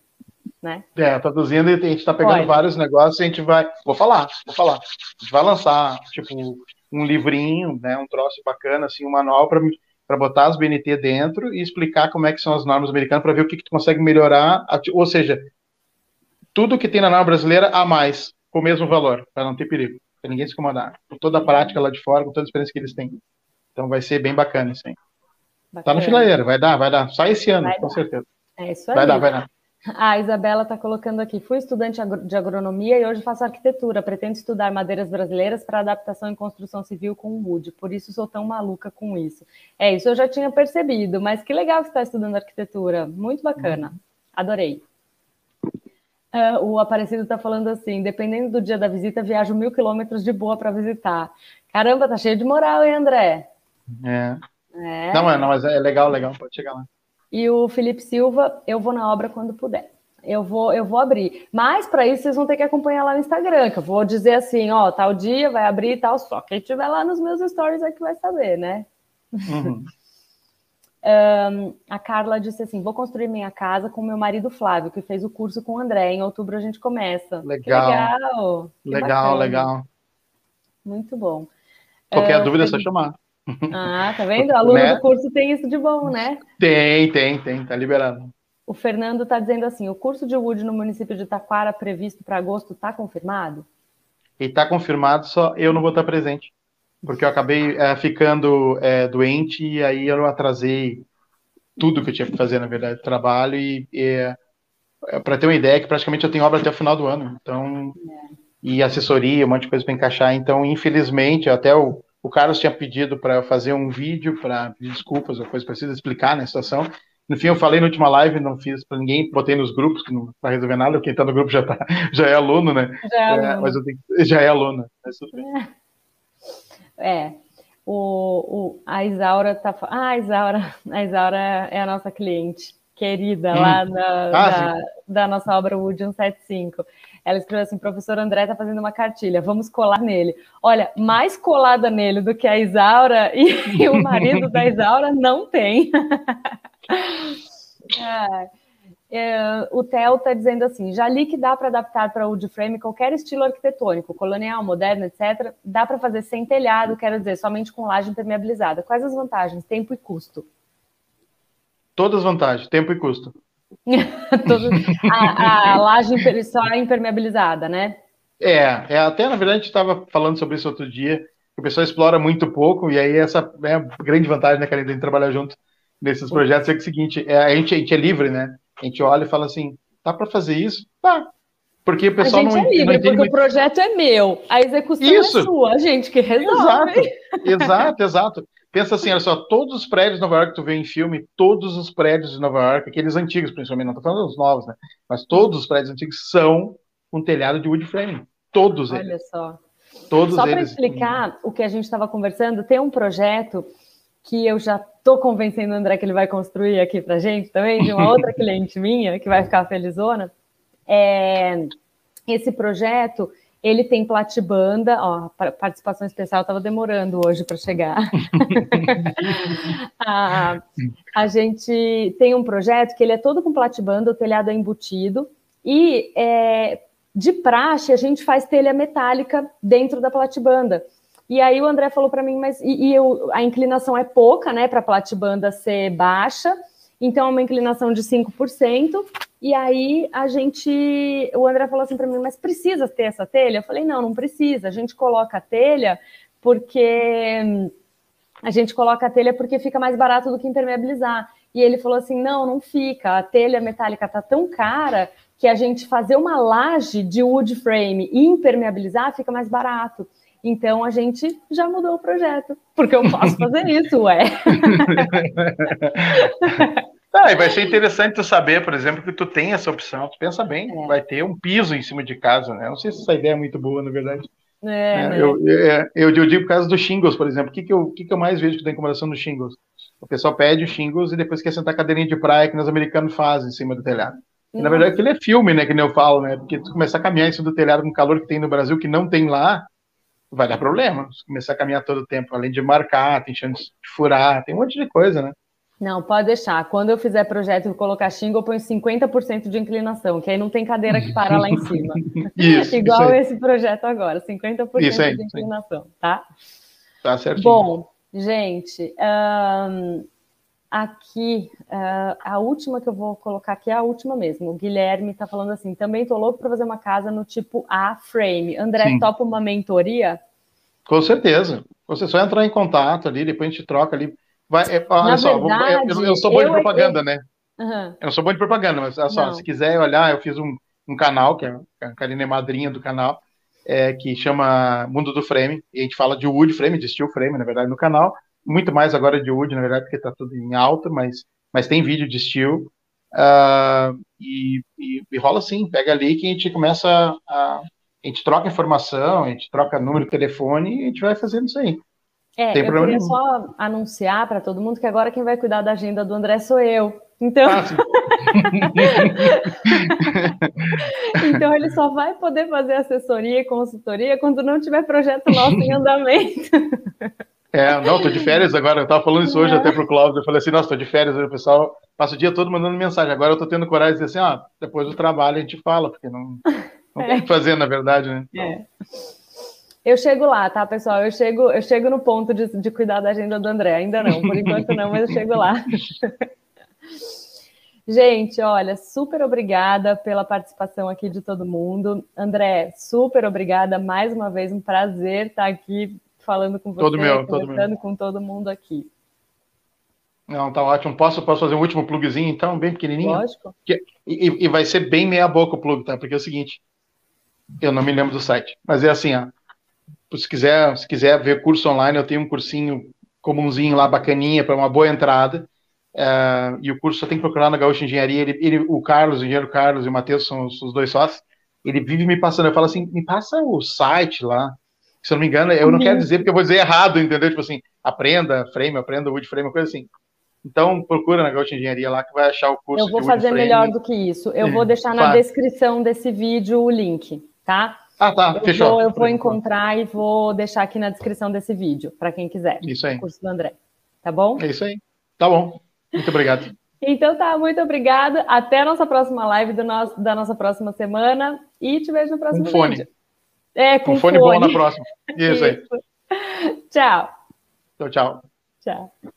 né? Traduzindo e a gente está pegando vários negócios e a gente vai... Vou falar. A gente vai lançar, tipo... um livrinho, né, um troço bacana, assim, um manual para botar as BNT dentro e explicar como é que são as normas americanas para ver o que tu consegue melhorar, ou seja, tudo que tem na norma brasileira a mais, com o mesmo valor, para não ter perigo, para ninguém se incomodar. Com toda a prática lá de fora, com toda a experiência que eles têm. Então vai ser bem bacana isso aí. Tá no filadeiro, vai dar. Só esse ano, com certeza. É isso aí. Vai dar. A Isabela está colocando aqui, fui estudante de agronomia e hoje faço arquitetura, pretendo estudar madeiras brasileiras para adaptação em construção civil com wood, por isso sou tão maluca com isso. Isso eu já tinha percebido, mas que legal que você está estudando arquitetura, muito bacana, adorei. O Aparecido está falando assim, dependendo do dia da visita, viajo 1000 quilômetros de boa para visitar. Caramba, tá cheio de moral, hein, André? Não, mas é legal, pode chegar lá. E o Felipe Silva, eu vou na obra quando puder. Eu vou abrir. Mas, para isso, vocês vão ter que acompanhar lá no Instagram, que eu vou dizer assim, tal dia vai abrir e tal, só quem estiver lá nos meus stories é que vai saber, né? A Carla disse assim, vou construir minha casa com meu marido Flávio, que fez o curso com o André. Em outubro a gente começa. Legal. Muito bom. Qualquer dúvida é só chamar. Tá vendo? Aluno do curso tem isso de bom, né? Tem, tá liberado. O Fernando tá dizendo assim, o curso de wood no município de Taquara previsto para agosto tá confirmado? E tá confirmado, só eu não vou estar presente, porque eu acabei ficando doente e aí eu atrasei tudo que eu tinha que fazer, na verdade, trabalho e para ter uma ideia, que praticamente eu tenho obra até o final do ano, então, e assessoria, um monte de coisa para encaixar, então, infelizmente, até o Carlos tinha pedido para fazer um vídeo para pedir desculpas, ou coisa parecida, explicar, né, a situação. No fim, eu falei na última live, não fiz para ninguém, botei nos grupos, que não vai resolver nada, quem está no grupo já é aluno, né? Já é aluno, mas tudo bem. A Isaura está falando... Ah, a Isaura é a nossa cliente querida lá da nossa obra Wood 175. Ela escreveu assim: professor André está fazendo uma cartilha, vamos colar nele. Olha, mais colada nele do que a Isaura e o marido da Isaura não tem. O Theo está dizendo assim: já li que dá para adaptar para o Woodframe qualquer estilo arquitetônico, colonial, moderno, etc. Dá para fazer sem telhado, quero dizer, somente com laje impermeabilizada. Quais as vantagens? Tempo e custo. Todas as vantagens, tempo e custo. A laje só é impermeabilizada, né? Até na verdade a gente estava falando sobre isso outro dia, que o pessoal explora muito pouco, e aí essa é a grande vantagem, né, Karine, de trabalhar junto nesses projetos, é que o seguinte, a gente é livre, né? A gente olha e fala assim, dá para fazer isso? Tá. Porque o pessoal não... A gente é livre, porque muito... o projeto é meu, a execução é sua, a gente que resolve. Exato. Pensa assim, olha só, todos os prédios de Nova York que tu vê em filme, todos os prédios de Nova York, aqueles antigos, principalmente, não tô falando dos novos, né? Mas todos os prédios antigos são um telhado de wood frame. Todos eles. Olha só. Todos eles. Só para explicar o que a gente estava conversando, tem um projeto que eu já estou convencendo o André que ele vai construir aqui pra gente também, de uma outra cliente minha, que vai ficar felizona. Esse projeto... Ele tem platibanda, ó, participação especial, estava demorando hoje para chegar. A gente tem um projeto que ele é todo com platibanda, o telhado é embutido, e de praxe a gente faz telha metálica dentro da platibanda. E aí o André falou para mim, mas a inclinação é pouca, né, para a platibanda ser baixa, então é uma inclinação de 5%, E aí o André falou assim para mim, mas precisa ter essa telha? Eu falei, não precisa, a gente coloca a telha porque fica mais barato do que impermeabilizar. E ele falou assim, não fica, a telha metálica tá tão cara que a gente fazer uma laje de wood frame e impermeabilizar fica mais barato. Então, a gente já mudou o projeto, porque eu posso fazer isso, ué. E vai ser interessante tu saber, por exemplo, que tu tem essa opção. Tu pensa bem, vai ter um piso em cima de casa, né? Não sei se essa ideia é muito boa, na verdade. Eu digo por causa dos shingles, por exemplo. O que eu mais vejo que tem incomodação nos shingles? O pessoal pede os shingles e depois quer sentar a cadeirinha de praia, que os americanos fazem em cima do telhado. E, na verdade, aquilo é filme, né? Que nem eu falo, né? Porque tu começar a caminhar em cima do telhado com o calor que tem no Brasil, que não tem lá, vai dar problema. Se começar a caminhar todo o tempo, além de marcar, tem chance de furar, tem um monte de coisa, né? Não, pode deixar. Quando eu fizer projeto e colocar shingle, eu ponho 50% de inclinação, que aí não tem cadeira que para lá em cima. Isso, igual esse projeto agora, 50% de inclinação, tá? Tá certinho. Bom, gente, aqui, a última que eu vou colocar aqui é a última mesmo. O Guilherme tá falando assim, também tô louco para fazer uma casa no tipo A frame. André, topa uma mentoria? Com certeza. Você só entrar em contato ali, depois a gente troca ali. Olha só, eu sou bom de propaganda, né? Eu não sou bom de propaganda, mas olha só, se quiser olhar, eu fiz um canal, que a Karine é madrinha do canal, que chama Mundo do Frame, e a gente fala de wood frame, de steel frame, na verdade, no canal. Muito mais agora de wood, na verdade, porque tá tudo em alta, mas tem vídeo de steel. E rola assim, pega ali que a gente começa a gente troca informação, a gente troca número de telefone e a gente vai fazendo isso aí. Eu queria só anunciar para todo mundo que agora quem vai cuidar da agenda do André sou eu. Então, então ele só vai poder fazer assessoria e consultoria quando não tiver projeto nosso em andamento. Tô de férias agora, eu tava falando isso hoje até pro Cláudio, eu falei assim, tô de férias, o pessoal passa o dia todo mandando mensagem, agora eu tô tendo coragem de dizer assim, depois do trabalho a gente fala, porque não tem o que fazer, na verdade, né? Então... Eu chego lá, tá, pessoal? Eu chego no ponto de cuidar da agenda do André. Ainda não, por enquanto não, mas eu chego lá. Gente, olha, super obrigada pela participação aqui de todo mundo. André, super obrigada. Mais uma vez, um prazer estar aqui falando com você, conversando com todo mundo aqui. Não, tá ótimo. Posso fazer um último plugzinho, então, bem pequenininho? Lógico. E vai ser bem meia boca o plug, tá? Porque é o seguinte, eu não me lembro do site, mas é assim, ó. Se quiser ver curso online, eu tenho um cursinho comunzinho lá, bacaninha, para uma boa entrada. E o curso só tem que procurar na Gaúcha Engenharia. O engenheiro Carlos e o Matheus são os dois sócios. Ele vive me passando. Eu falo assim, me passa o site lá. Se eu não me engano, eu não quero dizer porque eu vou dizer errado, entendeu? Tipo assim, aprenda Frame, aprenda Woodframe, coisa assim. Então, procura na Gaúcha Engenharia lá que vai achar o curso. Eu vou fazer melhor do que isso. Eu vou deixar na descrição desse vídeo o link, tá? Ah, tá, fechou. Eu vou encontrar e vou deixar aqui na descrição desse vídeo, para quem quiser. Isso aí. O curso do André, tá bom? É isso aí. Tá bom. Muito obrigado. Então tá, muito obrigado. Até a nossa próxima live da nossa próxima semana. E te vejo no próximo vídeo. Com fone bom na próxima. Isso aí. Tchau. Então, tchau. Tchau.